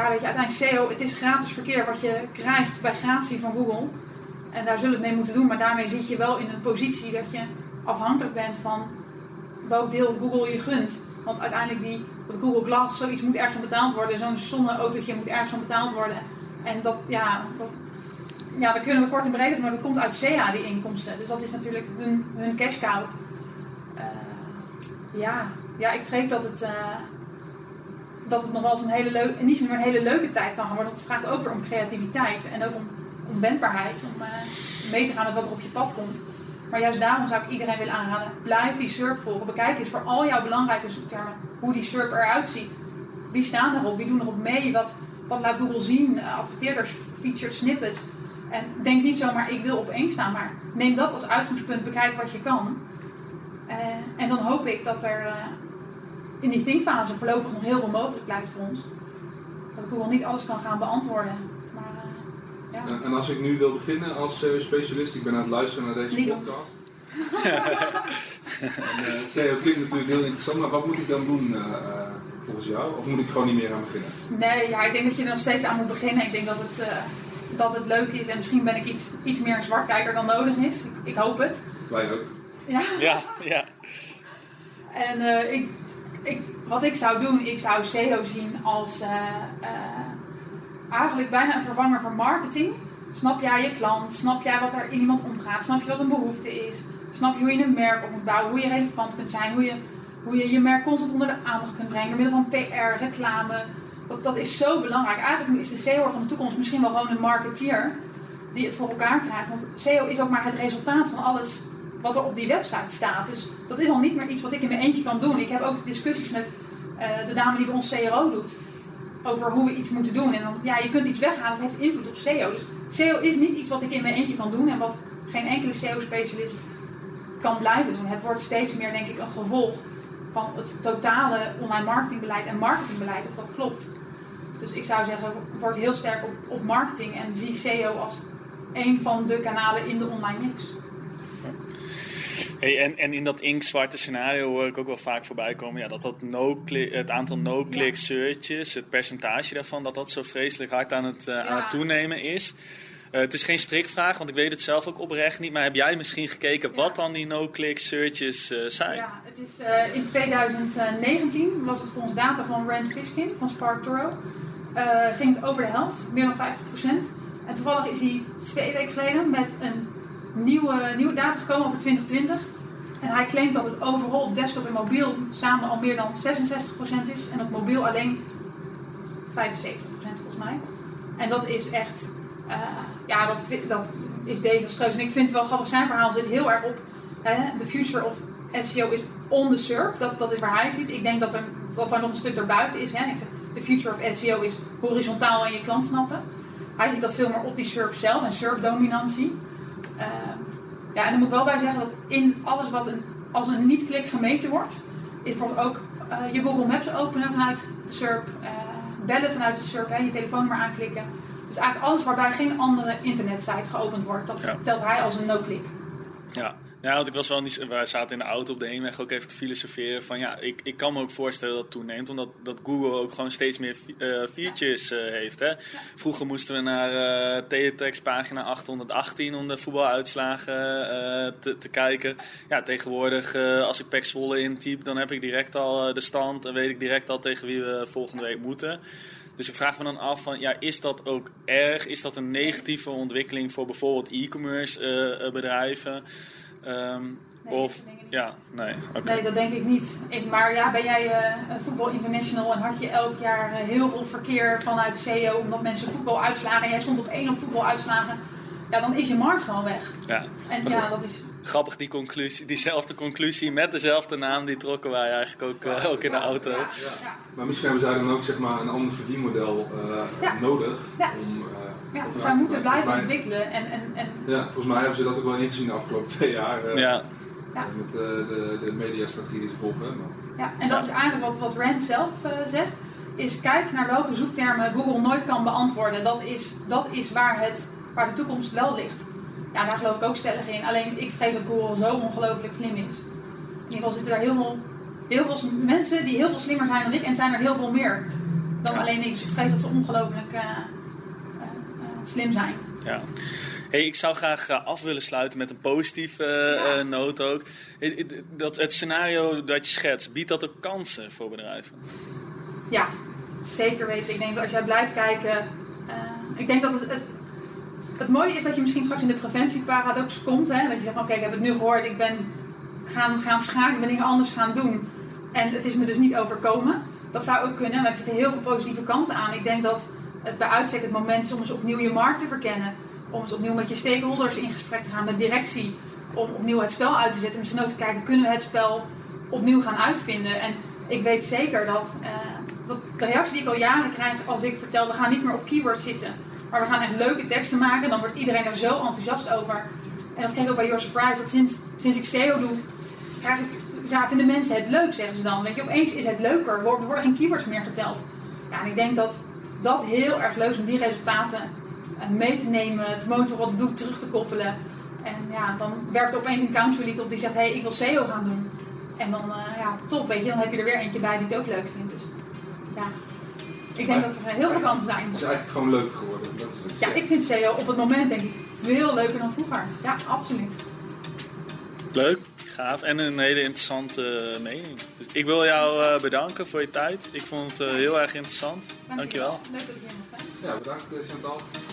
uiteindelijk SEO, het is gratis verkeer wat je krijgt bij gratie van Google. En daar zullen we het mee moeten doen, maar daarmee zit je wel in een positie dat je afhankelijk bent van welk deel Google je gunt. Want uiteindelijk dat Google Glass, zoiets moet ergens van betaald worden. Zo'n zonneautootje moet ergens van betaald worden. En dat daar kunnen we kort en breed over, maar dat komt uit SEA, die inkomsten. Dus dat is natuurlijk hun cash cow. Ik vrees dat het nog wel eens niet meer een hele leuke tijd kan gaan worden. Dat vraagt ook weer om creativiteit en ook om wendbaarheid. Om mee te gaan met wat er op je pad komt. Maar juist daarom zou ik iedereen willen aanraden, blijf die SERP volgen. Bekijk eens voor al jouw belangrijke zoektermen hoe die SERP eruit ziet. Wie staan erop? Wie doen erop mee? Wat laat Google zien? Adverteerders, featured snippets. En denk niet zomaar, ik wil op één staan. Maar neem dat als uitgangspunt, bekijk wat je kan. En dan hoop ik dat er in die thinkfase voorlopig nog heel veel mogelijk blijft voor ons. Dat Google niet alles kan gaan beantwoorden. Ja. En als ik nu wil beginnen als SEO-specialist, ik ben aan het luisteren naar deze podcast. SEO klinkt natuurlijk heel interessant, maar wat moet ik dan doen volgens jou? Of moet ik gewoon niet meer aan beginnen? Nee, ja, ik denk dat je er nog steeds aan moet beginnen. Ik denk dat het leuk is en misschien ben ik iets meer een zwartkijker dan nodig is. Ik hoop het. Wij ook. Ja. En wat ik zou doen, ik zou SEO zien als... eigenlijk bijna een vervanger voor marketing. Snap jij je klant? Snap jij wat er in iemand omgaat? Snap je wat een behoefte is? Snap je hoe je een merk op moet bouwen? Hoe je relevant kunt zijn? Hoe je merk constant onder de aandacht kunt brengen? Door middel van PR, reclame. Dat is zo belangrijk. Eigenlijk is de SEO van de toekomst misschien wel gewoon een marketeer die het voor elkaar krijgt. Want SEO is ook maar het resultaat van alles wat er op die website staat. Dus dat is al niet meer iets wat ik in mijn eentje kan doen. Ik heb ook discussies met de dame die bij ons CRO doet. Over hoe we iets moeten doen. En dan, ja, je kunt iets weghalen, dat heeft invloed op SEO. Dus SEO is niet iets wat ik in mijn eentje kan doen en wat geen enkele SEO-specialist kan blijven doen. Het wordt steeds meer, denk ik, een gevolg van het totale online marketingbeleid en marketingbeleid, of dat klopt. Dus ik zou zeggen, word heel sterk op marketing en zie SEO als een van de kanalen in de online mix. Hey, en in dat inktzwarte scenario hoor ik ook wel vaak voorbij komen... Ja, dat het aantal no-click searches, het percentage daarvan... dat zo vreselijk hard aan het toenemen is. Het is geen strikvraag, want ik weet het zelf ook oprecht niet... maar heb jij misschien gekeken wat dan die no-click searches zijn? Ja, het is, in 2019 was het volgens data van Rand Fishkin van SparkToro... ging het over de helft, meer dan 50%. En toevallig is hij 2 weken geleden met een... Nieuwe data gekomen over 2020. En hij claimt dat het overal op desktop en mobiel samen al meer dan 66% is. En op mobiel alleen 75% volgens mij. En dat is echt... dat is desastreus. En ik vind het wel grappig. Zijn verhaal zit heel erg op... the future of SEO is on the SERP. Dat is waar hij ziet. Ik denk dat er nog een stuk erbuiten is. Hè. Ik zeg, the future of SEO is horizontaal aan je klant snappen. Hij ziet dat veel meer op die SERP zelf. En SERP-dominantie. En dan moet ik wel bij zeggen dat in alles wat als een niet-klik gemeten wordt, is bijvoorbeeld ook je Google Maps openen vanuit de SERP, bellen vanuit de SERP, je telefoonnummer aanklikken. Dus eigenlijk alles waarbij geen andere internetsite geopend wordt, dat telt hij als een no-klik. Ja. Nou, want ik was wel niet... Wij zaten in de auto op de heenweg ook even te filosoferen van... Ja, ik kan me ook voorstellen dat het toeneemt... omdat dat Google ook gewoon steeds meer features heeft. Hè? Ja. Vroeger moesten we naar teletext pagina 818 om de voetbaluitslagen te kijken. Ja, tegenwoordig als ik PEC Zwolle intyp... dan heb ik direct al de stand... en weet ik direct al tegen wie we volgende week moeten... Dus ik vraag me dan af van, is dat ook erg? Is dat een negatieve ontwikkeling voor bijvoorbeeld e-commerce bedrijven? Okay. Nee, dat denk ik niet. Maar ben jij voetbal international en had je elk jaar heel veel verkeer vanuit SEO omdat mensen voetbal uitslagen en jij stond op 1 op voetbal uitslagen, ja, dan is je markt gewoon weg. Ja. Dat is grappig, diezelfde conclusie met dezelfde naam, die trokken wij eigenlijk ook in de auto. Ja, ja. Ja. Maar misschien hebben zij dan ook een ander verdienmodel nodig. Ja. Zij moeten blijven ontwikkelen. Ja, volgens mij hebben ze dat ook wel ingezien de afgelopen 2 jaar. Met de mediastrategie die ze volgen. Maar... Ja, en dat is eigenlijk wat Rand zelf zegt, is kijk naar welke zoektermen Google nooit kan beantwoorden. Dat is waar de toekomst wel ligt. Ja, daar geloof ik ook stellig in. Alleen ik vrees dat Google zo ongelooflijk slim is. In ieder geval zitten daar heel veel mensen die heel veel slimmer zijn dan ik. En zijn er heel veel meer dan alleen ik. Dus ik vrees dat ze ongelooflijk slim zijn. Ja. Hey, ik zou graag af willen sluiten met een positieve noot ook. Het scenario dat je schetst, biedt dat ook kansen voor bedrijven? Ja, zeker weten. Ik denk dat als jij blijft kijken... ik denk dat het mooie is dat je misschien straks in de preventieparadox komt. Hè? Dat je zegt van oké, ik heb het nu gehoord. Ik ben gaan schakelen. Ik ben dingen anders gaan doen. En het is me dus niet overkomen. Dat zou ook kunnen. Maar er zitten heel veel positieve kanten aan. Ik denk dat het bij uitstek het moment is om eens opnieuw je markt te verkennen. Om eens opnieuw met je stakeholders in gesprek te gaan. Met directie. Om opnieuw het spel uit te zetten. Misschien ook te kijken, kunnen we het spel opnieuw gaan uitvinden. En ik weet zeker dat de reactie die ik al jaren krijg als ik vertel, we gaan niet meer op keywords zitten. Maar we gaan echt leuke teksten maken. Dan wordt iedereen er zo enthousiast over. En dat krijg ik ook bij Your Surprise. Dat sinds ik SEO doe, vinden mensen het leuk, zeggen ze dan. Weet je, opeens is het leuker. Er worden geen keywords meer geteld. Ja, en ik denk dat dat heel erg leuk is om die resultaten mee te nemen. Te motoren, wat doe ik, terug te koppelen. En ja, dan werkt er opeens een country lead op die zegt, ik wil SEO gaan doen. En dan, top, weet je. Dan heb je er weer eentje bij die het ook leuk vindt. Dus ja... Ik denk dat er heel veel kansen zijn. Het is eigenlijk gewoon leuker geworden. Dat is het. Ja, ik vind SEO op het moment denk ik veel leuker dan vroeger. Ja, absoluut. Leuk, gaaf en een hele interessante mening. Dus ik wil jou bedanken voor je tijd. Ik vond het heel erg interessant. Dankjewel. Leuk dat je hier mocht zijn. Ja, bedankt Chantal.